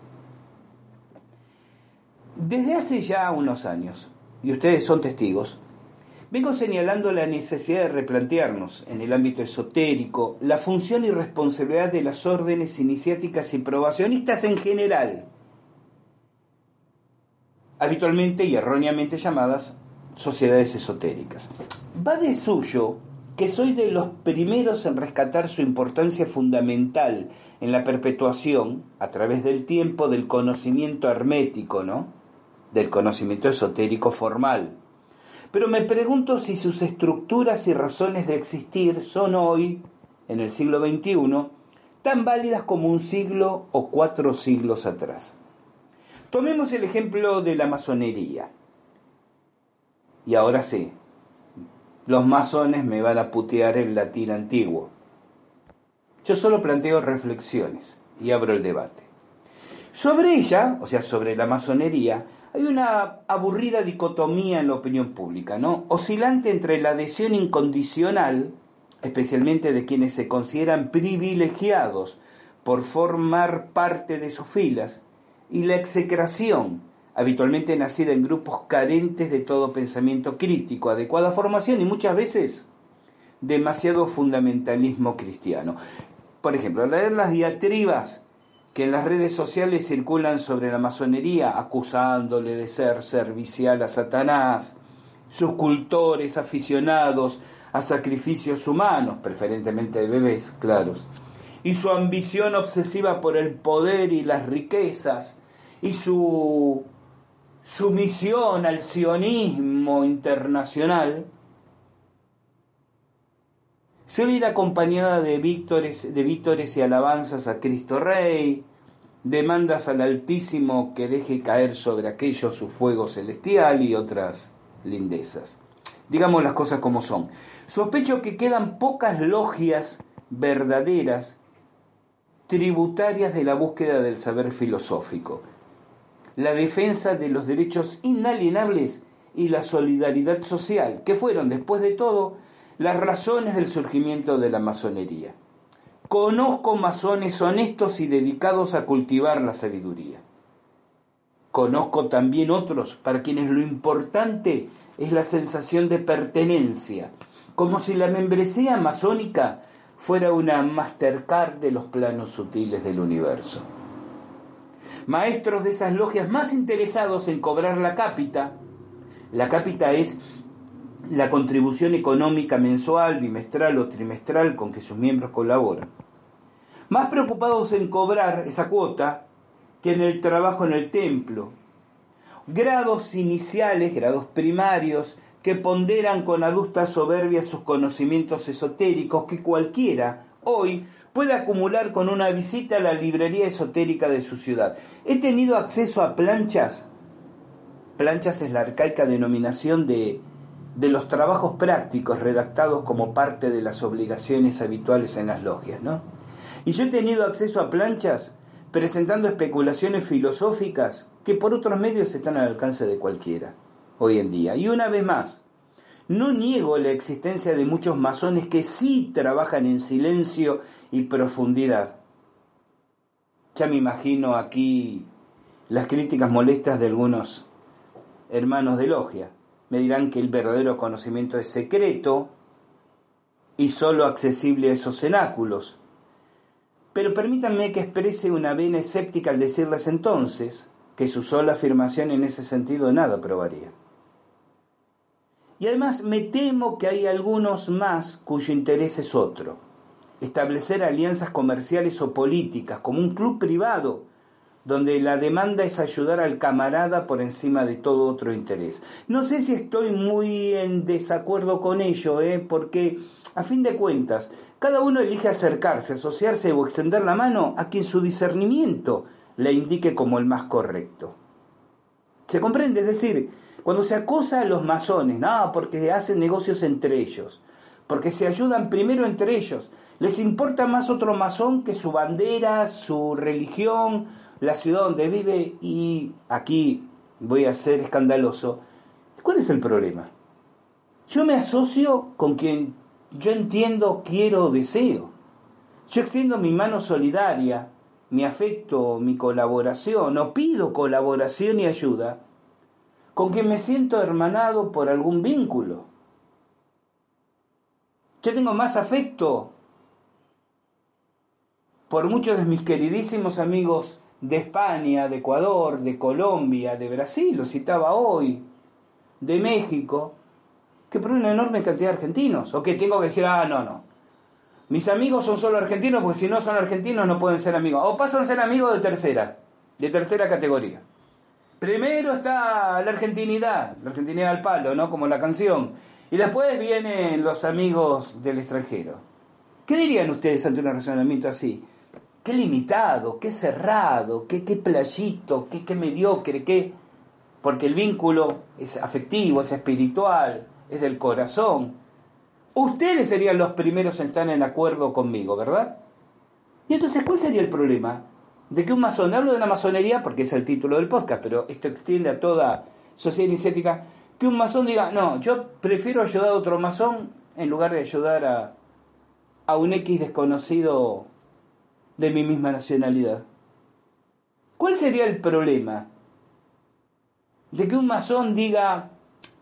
Desde hace ya unos años, y ustedes son testigos, vengo señalando la necesidad de replantearnos en el ámbito esotérico la función y responsabilidad de las órdenes iniciáticas y probacionistas en general, habitualmente y erróneamente llamadas sociedades esotéricas. Va de suyo que soy de los primeros en rescatar su importancia fundamental en la perpetuación, a través del tiempo, del conocimiento hermético, ¿no? Del conocimiento esotérico formal. Pero me pregunto si sus estructuras y razones de existir son hoy, en el siglo veintiuno, tan válidas como un siglo o cuatro siglos atrás. Tomemos el ejemplo de la masonería. Y ahora sí, los masones me van a putear el latín antiguo. Yo solo planteo reflexiones y abro el debate. Sobre ella, o sea, sobre la masonería, Hay una aburrida dicotomía en la opinión pública, ¿no? Oscilante entre la adhesión incondicional, especialmente de quienes se consideran privilegiados por formar parte de sus filas, y la execración, habitualmente nacida en grupos carentes de todo pensamiento crítico, adecuada formación y muchas veces demasiado fundamentalismo cristiano. Por ejemplo, al leer las diatribas que en las redes sociales circulan sobre la masonería, acusándole de ser servicial a Satanás, sus cultores aficionados a sacrificios humanos, preferentemente de bebés, claros, y su ambición obsesiva por el poder y las riquezas, y su sumisión al sionismo internacional, suele ir acompañada de vítores, de vítores y alabanzas a Cristo Rey, demandas al Altísimo que deje caer sobre aquellos su fuego celestial y otras lindezas. Digamos las cosas como son. Sospecho que quedan pocas logias verdaderas tributarias de la búsqueda del saber filosófico, la defensa de los derechos inalienables y la solidaridad social, que fueron, después de todo, las razones del surgimiento de la masonería. Conozco masones honestos y dedicados a cultivar la sabiduría. Conozco también otros para quienes lo importante es la sensación de pertenencia, como si la membresía masónica fuera una Mastercard de los planos sutiles del universo. Maestros de esas logias más interesados en cobrar la cápita. La cápita es la contribución económica mensual, bimestral o trimestral con que sus miembros colaboran, más preocupados en cobrar esa cuota que en el trabajo en el templo. Grados iniciales, grados primarios, que ponderan con adusta soberbia sus conocimientos esotéricos que cualquiera hoy puede acumular con una visita a la librería esotérica de su ciudad. He tenido acceso a planchas. Planchas es la arcaica denominación de de los trabajos prácticos redactados como parte de las obligaciones habituales en las logias, ¿no? Y yo he tenido acceso a planchas presentando especulaciones filosóficas que por otros medios están al alcance de cualquiera hoy en día. Y una vez más, no niego la existencia de muchos masones que sí trabajan en silencio y profundidad. Ya me imagino aquí las críticas molestas de algunos hermanos de logia. Me dirán que el verdadero conocimiento es secreto y solo accesible a esos cenáculos. Pero permítanme que exprese una vena escéptica al decirles entonces que su sola afirmación en ese sentido nada probaría. Y además me temo que hay algunos más cuyo interés es otro: establecer alianzas comerciales o políticas, como un club privado, donde la demanda es ayudar al camarada por encima de todo otro interés. No sé si estoy muy en desacuerdo con ello, ¿eh? porque a fin de cuentas, cada uno elige acercarse, asociarse o extender la mano a quien su discernimiento le indique como el más correcto. ¿Se comprende? Es decir, cuando se acosa a los masones, no, porque hacen negocios entre ellos, porque se ayudan primero entre ellos, les importa más otro masón que su bandera, su religión, la ciudad donde vive. Y aquí voy a ser escandaloso. ¿Cuál es el problema? Yo me asocio con quien yo entiendo, quiero o deseo. Yo extiendo mi mano solidaria, mi afecto, mi colaboración, o pido colaboración y ayuda con quien me siento hermanado por algún vínculo. Yo tengo más afecto por muchos de mis queridísimos amigos de España, de Ecuador, de Colombia, de Brasil, lo citaba hoy, de México, que por una enorme cantidad de argentinos. O que tengo que decir, ah, no, no, mis amigos son solo argentinos, porque si no son argentinos no pueden ser amigos, o pasan a ser amigos de tercera, de tercera categoría. Primero está la argentinidad, la argentinidad al palo, ¿no? Como la canción, y después vienen los amigos del extranjero. ¿Qué dirían ustedes ante un razonamiento así? Qué limitado, qué cerrado, qué, qué playito, qué, qué mediocre, qué... Porque el vínculo es afectivo, es espiritual, es del corazón. Ustedes serían los primeros en estar en acuerdo conmigo, ¿verdad? Y entonces, ¿cuál sería el problema? ¿De qué un masón? Hablo de una masonería porque es el título del podcast, pero esto extiende a toda sociedad iniciática. Que un masón diga, no, yo prefiero ayudar a otro masón en lugar de ayudar a, a un X desconocido de mi misma nacionalidad. ¿Cuál sería el problema? De que un masón diga,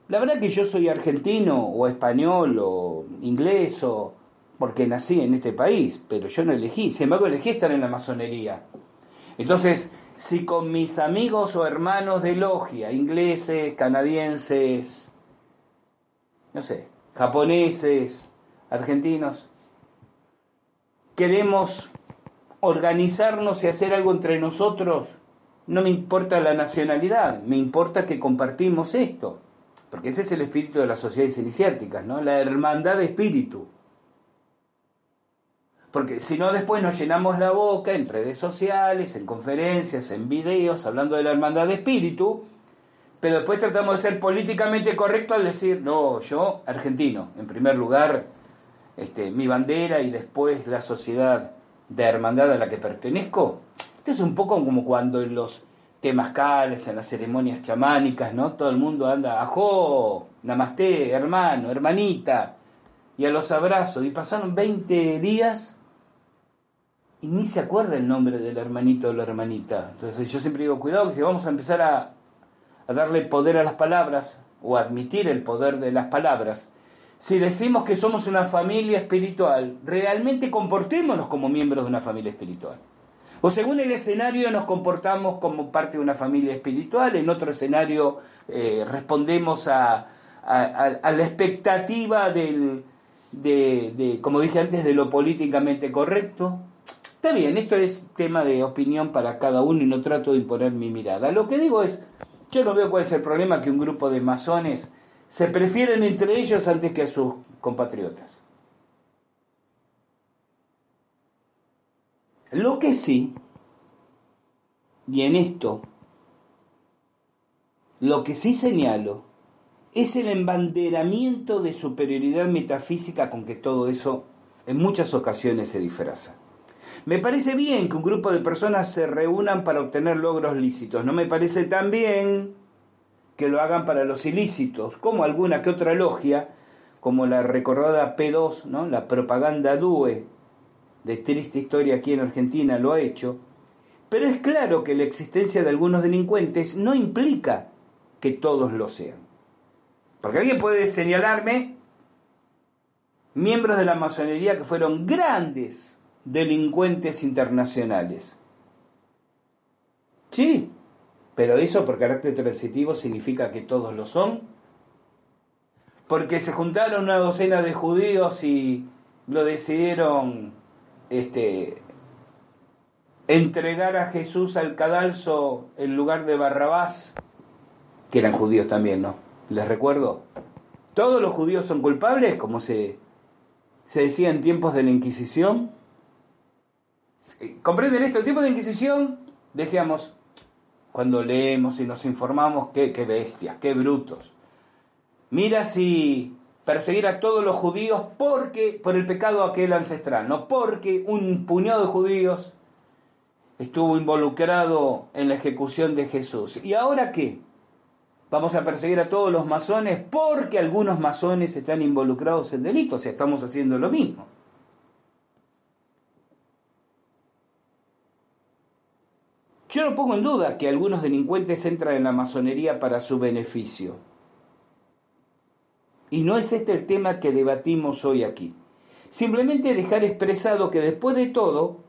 la verdad que yo soy argentino o español o inglés o porque nací en este país, pero yo no elegí, sin embargo elegí estar en la masonería. Entonces, si con mis amigos o hermanos de logia, ingleses, canadienses, no sé, japoneses, argentinos, queremos organizarnos y hacer algo entre nosotros, no me importa la nacionalidad, me importa que compartimos esto, porque ese es el espíritu de las sociedades iniciáticas, ¿no? La hermandad de espíritu. Porque si no, después nos llenamos la boca en redes sociales, en conferencias, en videos, hablando de la hermandad de espíritu, pero después tratamos de ser políticamente correctos al decir, no, yo, argentino, en primer lugar, este, mi bandera y después la sociedad de hermandad a la que pertenezco. Esto es un poco como cuando en los temazcales, en las ceremonias chamánicas, ¿no? Todo el mundo anda, ajó, namasté, hermano, hermanita, y a los abrazos, y pasaron veinte días... y ni se acuerda el nombre del hermanito o la hermanita. Entonces yo siempre digo, cuidado, que si vamos a empezar a, a darle poder a las palabras, o a admitir el poder de las palabras, si decimos que somos una familia espiritual, realmente comportémonos como miembros de una familia espiritual. O según el escenario nos comportamos como parte de una familia espiritual, en otro escenario eh, respondemos a, a, a, a la expectativa del, de, de, como dije antes, de lo políticamente correcto. Está bien, esto es tema de opinión para cada uno y no trato de imponer mi mirada. Lo que digo es, yo no veo cuál es el problema que un grupo de masones se prefieren entre ellos antes que a sus compatriotas. Lo que sí, y en esto, lo que sí señalo, es el embanderamiento de superioridad metafísica con que todo eso en muchas ocasiones se disfraza. Me parece bien que un grupo de personas se reúnan para obtener logros lícitos. No me parece tan bien que lo hagan para los ilícitos, como alguna que otra logia, como la recordada P dos, ¿no? La propaganda D U E, de triste historia aquí en Argentina, lo ha hecho. Pero es claro que la existencia de algunos delincuentes no implica que todos lo sean. Porque alguien puede señalarme miembros de la masonería que fueron grandes delincuentes internacionales. Sí, pero eso por carácter transitivo significa que todos lo son. Porque se juntaron una docena de judíos y lo decidieron este, entregar a Jesús al cadalso en lugar de Barrabás, que eran judíos también, ¿no? Les recuerdo, todos los judíos son culpables, como se, se decía en tiempos de la Inquisición. ¿Comprenden esto? El tipo de Inquisición, decíamos, cuando leemos y nos informamos, qué, qué bestias, qué brutos. Mira si perseguir a todos los judíos porque por el pecado aquel ancestral, no porque un puñado de judíos estuvo involucrado en la ejecución de Jesús. ¿Y ahora qué? Vamos a perseguir a todos los masones porque algunos masones están involucrados en delitos, o sea, estamos haciendo lo mismo. Yo no pongo en duda que algunos delincuentes entran en la masonería para su beneficio. Y no es este el tema que debatimos hoy aquí. Simplemente dejar expresado que después de todo,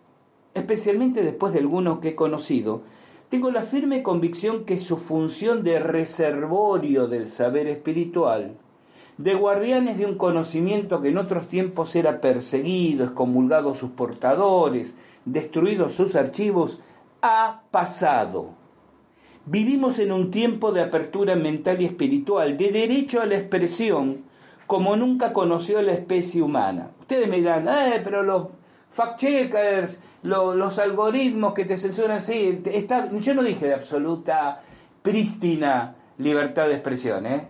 especialmente después de algunos que he conocido, tengo la firme convicción que su función de reservorio del saber espiritual, de guardianes de un conocimiento que en otros tiempos era perseguido, excomulgado sus portadores, destruidos sus archivos, ha pasado. Vivimos en un tiempo de apertura mental y espiritual, de derecho a la expresión, como nunca conoció la especie humana. Ustedes me dirán, eh, pero los fact-checkers, lo, los algoritmos que te censuran, sí, está... yo no dije de absoluta, prístina libertad de expresión, ¿eh?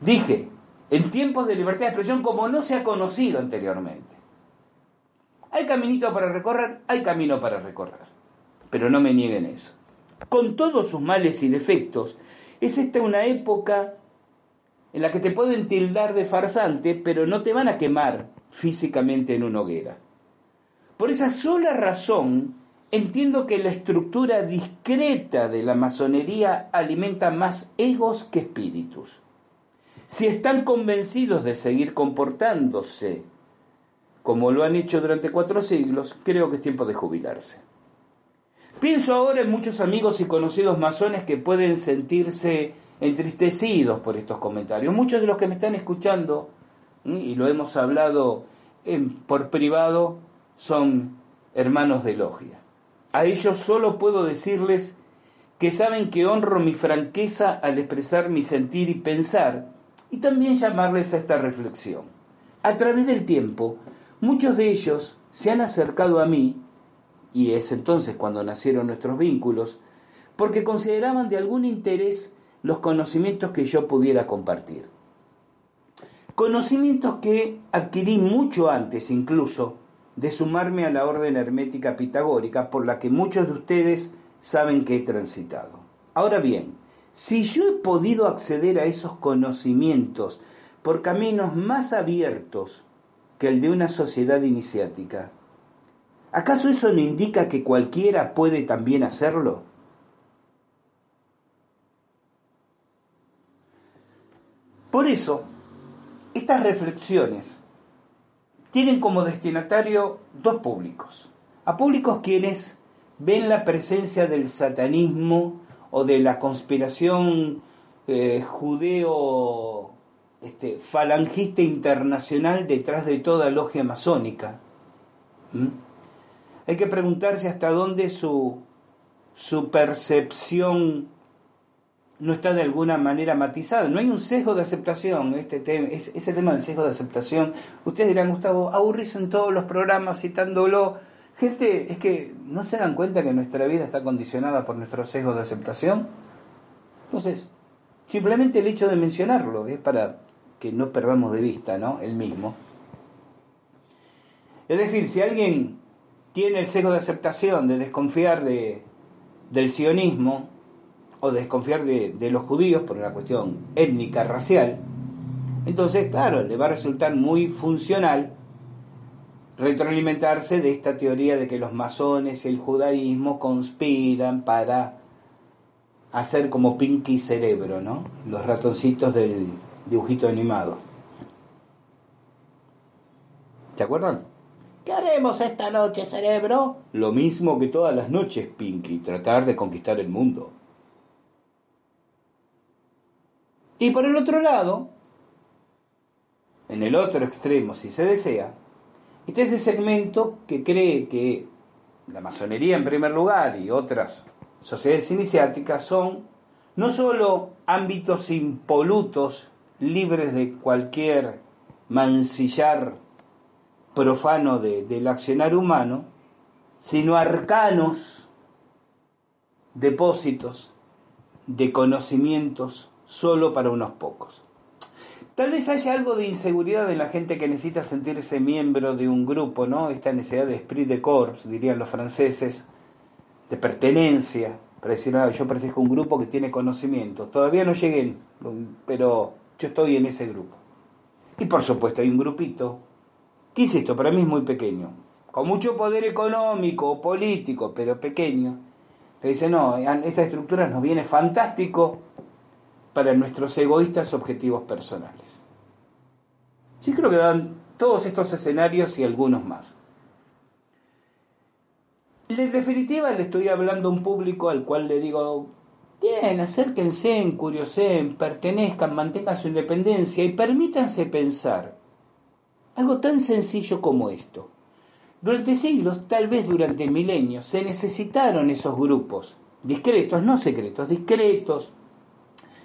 Dije, en tiempos de libertad de expresión como no se ha conocido anteriormente. Hay caminito para recorrer, hay camino para recorrer. pero no me nieguen eso. Con todos sus males y defectos, es esta una época en la que te pueden tildar de farsante, pero no te van a quemar físicamente en una hoguera. Por esa sola razón, entiendo que la estructura discreta de la masonería alimenta más egos que espíritus. Si están convencidos de seguir comportándose como lo han hecho durante cuatro siglos, creo que es tiempo de jubilarse. Pienso ahora en muchos amigos y conocidos masones que pueden sentirse entristecidos por estos comentarios. Muchos de los que me están escuchando, y lo hemos hablado en, por privado, son hermanos de logia. A ellos solo puedo decirles que saben que honro mi franqueza al expresar mi sentir y pensar, y también llamarles a esta reflexión. A través del tiempo, muchos de ellos se han acercado a mí, y es entonces cuando nacieron nuestros vínculos, porque consideraban de algún interés los conocimientos que yo pudiera compartir. Conocimientos que adquirí mucho antes incluso de sumarme a la orden hermética pitagórica por la que muchos de ustedes saben que he transitado. Ahora bien, si yo he podido acceder a esos conocimientos por caminos más abiertos que el de una sociedad iniciática, ¿acaso eso no indica que cualquiera puede también hacerlo? Por eso, estas reflexiones tienen como destinatario dos públicos. A públicos quienes ven la presencia del satanismo o de la conspiración eh, judeo este, falangista internacional detrás de toda logia masónica. ¿Mm? Hay que preguntarse hasta dónde su, su percepción no está de alguna manera matizada. No hay un sesgo de aceptación. Este tema, es, ese tema del sesgo de aceptación. Ustedes dirán, Gustavo, aburrido en todos los programas citándolo. Gente, es que no se dan cuenta que nuestra vida está condicionada por nuestros sesgos de aceptación. Entonces, simplemente el hecho de mencionarlo es para que no perdamos de vista, ¿no?, el mismo. Es decir, si alguien tiene el sesgo de aceptación de desconfiar de, del sionismo, o desconfiar de, de los judíos por una cuestión étnica, racial, entonces, claro, le va a resultar muy funcional retroalimentarse de esta teoría de que los masones y el judaísmo conspiran para hacer como Pinky Cerebro, ¿no?, los ratoncitos del dibujito animado. ¿Se acuerdan? ¿Qué haremos esta noche, Cerebro? Lo mismo que todas las noches, Pinky, tratar de conquistar el mundo. Y por el otro lado, en el otro extremo, si se desea, está ese segmento que cree que la masonería en primer lugar y otras sociedades iniciáticas son no solo ámbitos impolutos, libres de cualquier mancillar profano de, del accionar humano, sino arcanos depósitos de conocimientos solo para unos pocos. Tal vez haya algo de inseguridad en la gente que necesita sentirse miembro de un grupo, ¿no? Esta necesidad de esprit de corps, dirían los franceses, de pertenencia, para decir, ah, yo pertenezco a un grupo que tiene conocimiento. Todavía no lleguen, pero yo estoy en ese grupo. Y por supuesto hay un grupito, ¿qué es esto? Para mí es muy pequeño, con mucho poder económico o político, pero pequeño, que dice, no, esta estructura nos viene fantástico para nuestros egoístas objetivos personales. Sí, creo que dan todos estos escenarios y algunos más. En definitiva, le estoy hablando a un público al cual le digo, bien, acérquense, curiosen, pertenezcan, mantengan su independencia y permítanse pensar algo tan sencillo como esto. Durante siglos, tal vez durante milenios, se necesitaron esos grupos, discretos, no secretos, discretos,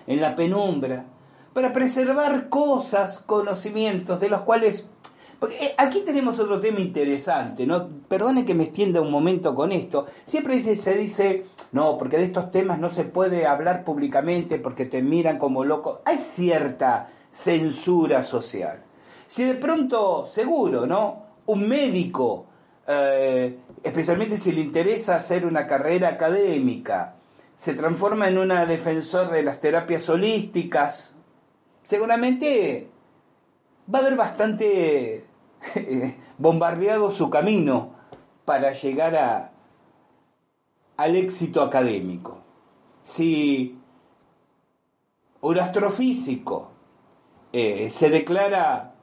en la penumbra, para preservar cosas, conocimientos de los cuales... Porque aquí tenemos otro tema interesante, ¿no? Perdone que me extienda un momento con esto. Siempre se dice, no, porque de estos temas no se puede hablar públicamente porque te miran como loco. Hay cierta censura social. Si de pronto, seguro, ¿no?, un médico eh, especialmente si le interesa hacer una carrera académica. Se transforma en una defensor de las terapias holísticas. Seguramente va a haber bastante bombardeado su camino para llegar a, al éxito académico. Si un astrofísico eh, se declara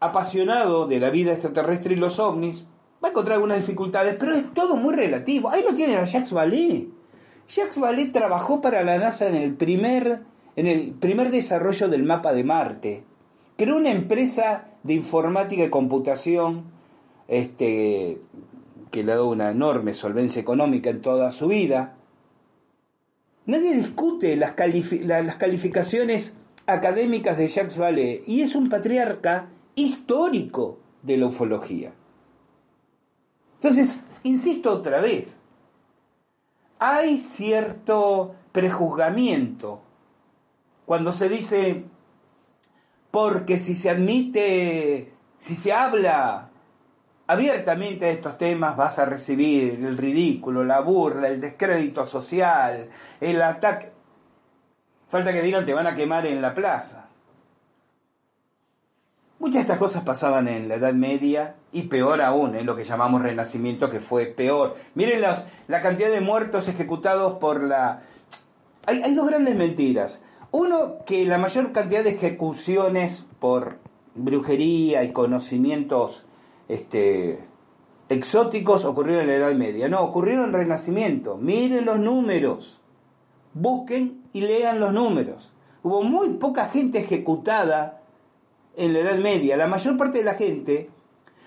apasionado de la vida extraterrestre y los ovnis, va a encontrar algunas dificultades, pero es todo muy relativo. Ahí lo tienen a Jacques Vallée. Jacques Vallée trabajó para la NASA en el primer, en el primer desarrollo del mapa de Marte. Creó una empresa de informática y computación este, que le ha dado una enorme solvencia económica en toda su vida. Nadie discute las, califi- la, las calificaciones académicas de Jacques Vallée, y es un patriarca histórico de la ufología. Entonces, insisto otra vez, hay cierto prejuzgamiento cuando se dice, porque si se admite, si se habla abiertamente de estos temas, vas a recibir el ridículo, la burla, el descrédito social, el ataque. Falta que digan, te van a quemar en la plaza. Muchas de estas cosas pasaban en la Edad Media, y peor aún, en lo que llamamos Renacimiento, que fue peor. Miren los, la cantidad de muertos ejecutados por la... Hay, hay dos grandes mentiras. Uno, que la mayor cantidad de ejecuciones por brujería y conocimientos este, exóticos ocurrieron en la Edad Media. No, ocurrieron en Renacimiento. Miren los números. Busquen y lean los números. Hubo muy poca gente ejecutada en la Edad Media. La mayor parte de la gente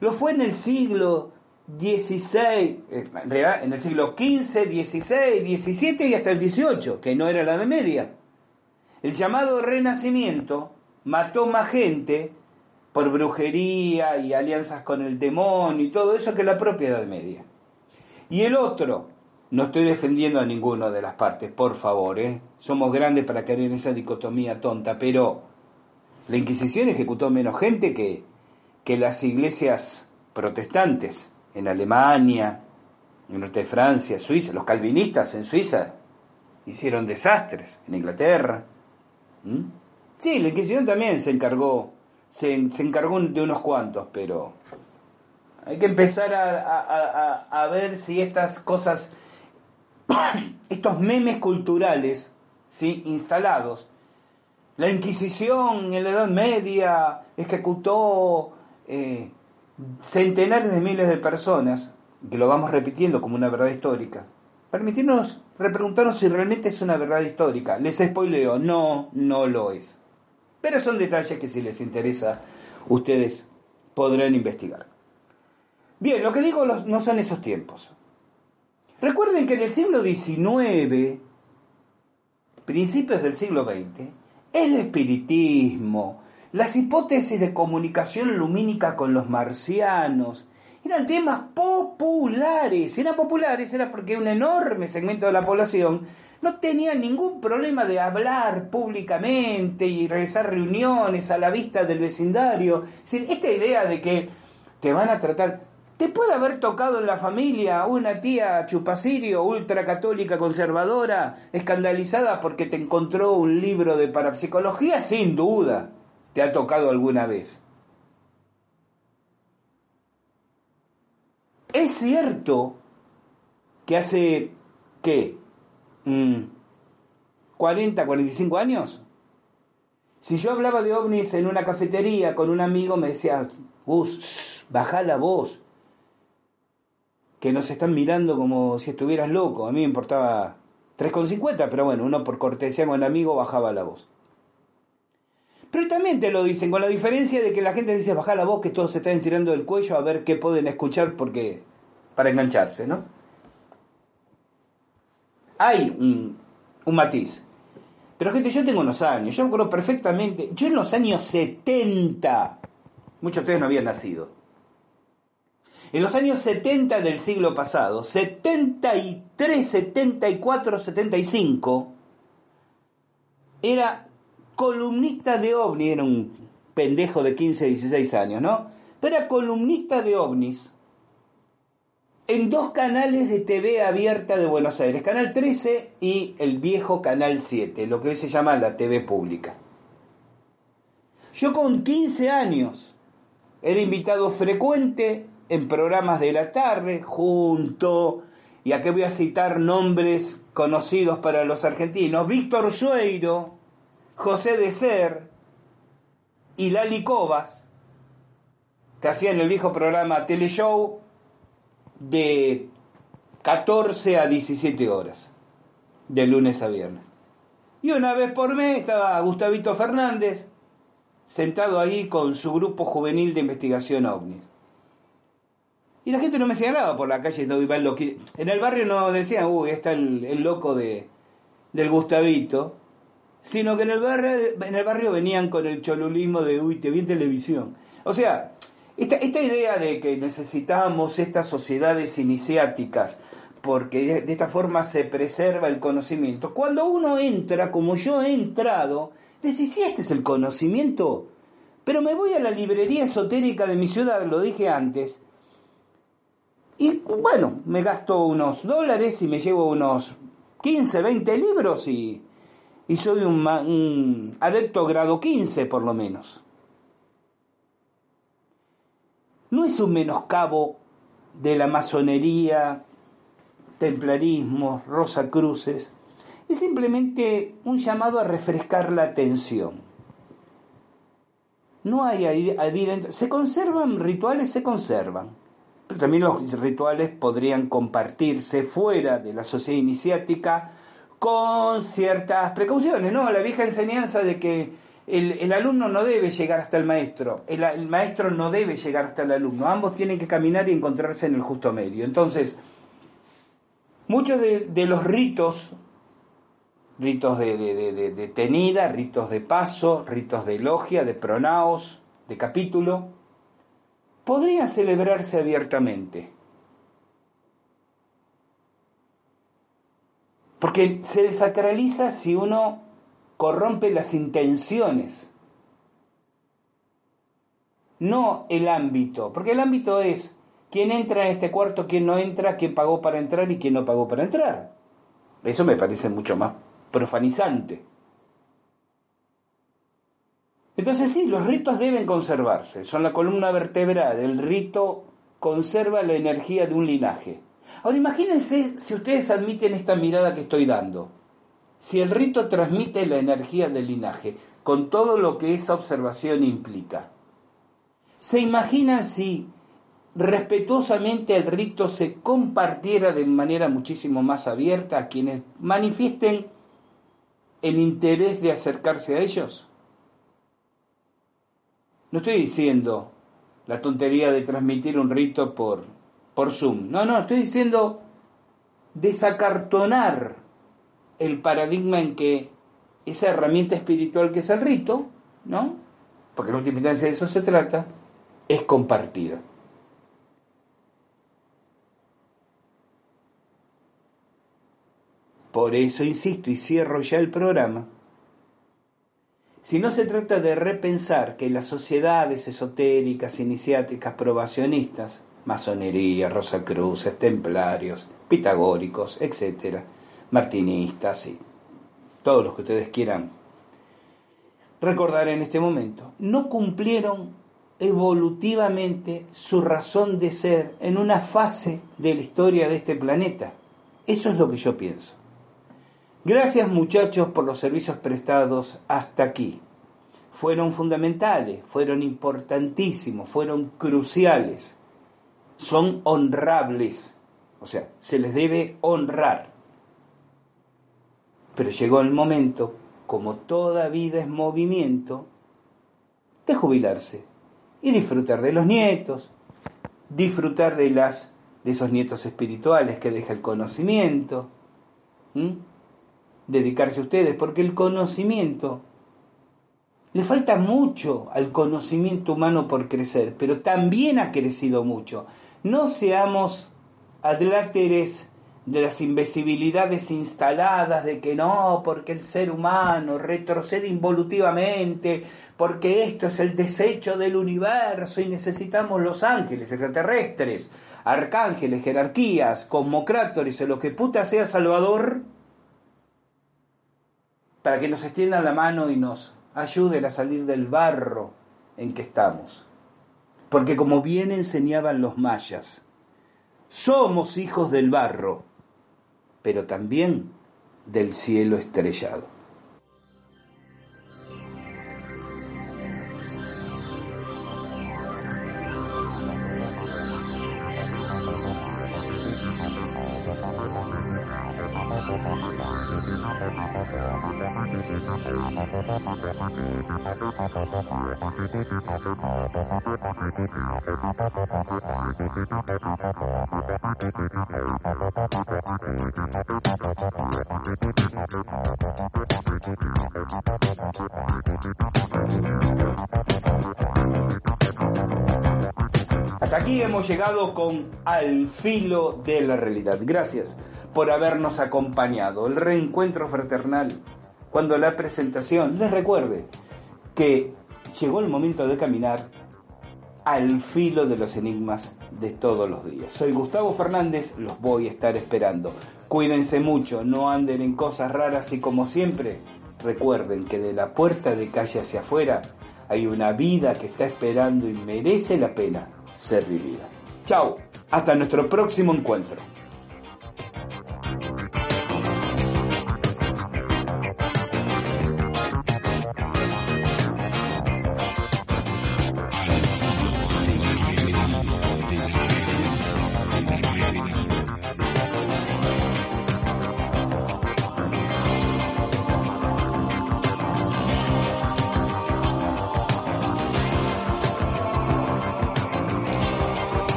lo fue en el siglo dieciséis, en el siglo quince, dieciséis, diecisiete y hasta el dieciocho, que no era la Edad Media. El llamado Renacimiento mató más gente por brujería y alianzas con el demonio y todo eso que la propia Edad Media. Y el otro, no estoy defendiendo a ninguna de las partes, por favor, ¿eh? Somos grandes para caer en esa dicotomía tonta, pero la Inquisición ejecutó menos gente que, que las iglesias protestantes en Alemania, en el norte de Francia, Suiza. Los calvinistas en Suiza hicieron desastres, en Inglaterra. ¿Mm? Sí, la Inquisición también se encargó, se, se encargó de unos cuantos, pero hay que empezar a, a, a, a ver si estas cosas, estos memes culturales, ¿sí?, instalados. La Inquisición en la Edad Media ejecutó eh, centenares de miles de personas, que lo vamos repitiendo como una verdad histórica. Permitirnos repreguntarnos si realmente es una verdad histórica. Les spoileo, no, no lo es. Pero son detalles que si les interesa, ustedes podrán investigar. Bien, lo que digo no son esos tiempos. Recuerden que en el siglo diecinueve, principios del siglo veinte, el espiritismo, las hipótesis de comunicación lumínica con los marcianos, eran temas populares. Eran populares, era porque un enorme segmento de la población no tenía ningún problema de hablar públicamente y realizar reuniones a la vista del vecindario. Es decir, esta idea de que te van a tratar... Te puede haber tocado en la familia una tía chupacirio, ultracatólica conservadora, escandalizada porque te encontró un libro de parapsicología, sin duda, te ha tocado alguna vez. Es cierto que hace, ¿qué? ¿cuarenta, cuarenta y cinco años? Si yo hablaba de ovnis en una cafetería con un amigo, me decía, Gus, bajá la voz, que nos están mirando como si estuvieras loco. A mí me importaba tres con cincuenta, pero bueno, uno por cortesía con el amigo bajaba la voz. Pero también te lo dicen, con la diferencia de que la gente dice, bajá la voz, que todos se están estirando el cuello a ver qué pueden escuchar porque para engancharse, ¿no? Hay un, un matiz. Pero gente, yo tengo unos años, yo me acuerdo perfectamente, yo en los años setenta, muchos de ustedes no habían nacido, en los años setenta del siglo pasado, setenta y tres, setenta y cuatro, setenta y cinco, era columnista de ovni, era un pendejo de quince, dieciséis años, ¿no? pero era columnista de ovnis en dos canales de T V abierta de Buenos Aires, Canal trece y el viejo Canal siete, lo que hoy se llama la T V pública. Yo con quince años era invitado frecuente en programas de la tarde, junto, y aquí voy a citar nombres conocidos para los argentinos, Víctor Sueiro, José de Ser y Lali Cobas, que hacían el viejo programa Teleshow de catorce a diecisiete horas, de lunes a viernes. Y una vez por mes estaba Gustavito Fernández, sentado ahí con su grupo juvenil de investigación ovnis. Y la gente no me señalaba por la calle, no iba el loqui... en el barrio no decían, uy, está el, el loco de, del Gustavito, sino que en el barrio, en el barrio venían con el cholulismo de, uy, te vi en televisión. O sea, esta, esta idea de que necesitamos estas sociedades iniciáticas, porque de, de esta forma se preserva el conocimiento. Cuando uno entra, como yo he entrado, decís, sí, este es el conocimiento, pero me voy a la librería esotérica de mi ciudad, lo dije antes, y bueno, me gasto unos dólares y me llevo unos quince, veinte libros y, y soy un, un adepto grado quince por lo menos. No es un menoscabo de la masonería, templarismos, rosacruces, es simplemente un llamado a refrescar la atención. No hay ahí, ahí dentro, se conservan rituales, se conservan. También los rituales podrían compartirse fuera de la sociedad iniciática con ciertas precauciones, ¿no? La vieja enseñanza de que el, el alumno no debe llegar hasta el maestro, el, el maestro no debe llegar hasta el alumno, ambos tienen que caminar y encontrarse en el justo medio. Entonces, muchos de, de los ritos, ritos de, de, de, de, de tenida, ritos de paso, ritos de logia, de pronaos, de capítulo, podría celebrarse abiertamente. Porque se desacraliza si uno corrompe las intenciones, no el ámbito. Porque el ámbito es quién entra en este cuarto, quién no entra, quién pagó para entrar y quién no pagó para entrar. Eso me parece mucho más profanizante. Entonces sí, los ritos deben conservarse, son la columna vertebral, el rito conserva la energía de un linaje. Ahora imagínense si ustedes admiten esta mirada que estoy dando, si el rito transmite la energía del linaje, con todo lo que esa observación implica. ¿Se imaginan si respetuosamente el rito se compartiera de manera muchísimo más abierta a quienes manifiesten el interés de acercarse a ellos? No estoy diciendo la tontería de transmitir un rito por, por Zoom. No, no, estoy diciendo desacartonar el paradigma en que esa herramienta espiritual que es el rito, ¿no? Porque en última instancia de eso se trata, es compartida. Por eso insisto y cierro ya el programa. Si no se trata de repensar que las sociedades esotéricas, iniciáticas, probacionistas, masonería, rosacruces, templarios, pitagóricos, etcétera, martinistas y todos los que ustedes quieran recordar en este momento, no cumplieron evolutivamente su razón de ser en una fase de la historia de este planeta. Eso es lo que yo pienso. Gracias muchachos por los servicios prestados hasta aquí. Fueron fundamentales, fueron importantísimos, fueron cruciales. Son honrables, o sea, se les debe honrar. Pero llegó el momento, como toda vida es movimiento, de jubilarse y disfrutar de los nietos, disfrutar de, las, de esos nietos espirituales que deja el conocimiento, ¿Mm? dedicarse a ustedes, porque el conocimiento, le falta mucho al conocimiento humano por crecer, pero también ha crecido mucho. No seamos adláteres de las invisibilidades instaladas, de que no, porque el ser humano retrocede involutivamente, porque esto es el desecho del universo y necesitamos los ángeles, extraterrestres, arcángeles, jerarquías, cosmocrátores, en lo que puta sea Salvador, para que nos extiendan la mano y nos ayuden a salir del barro en que estamos. Porque como bien enseñaban los mayas, somos hijos del barro, pero también del cielo estrellado. Hasta aquí hemos llegado con Al Filo de la Realidad. Gracias por habernos acompañado. El reencuentro fraternal, cuando la presentación les recuerde que llegó el momento de caminar al filo de los enigmas de todos los días. Soy Gustavo Fernández, los voy a estar esperando. Cuídense mucho, no anden en cosas raras y, como siempre, recuerden que de la puerta de calle hacia afuera hay una vida que está esperando y merece la pena ser vivida. Chao, hasta nuestro próximo encuentro.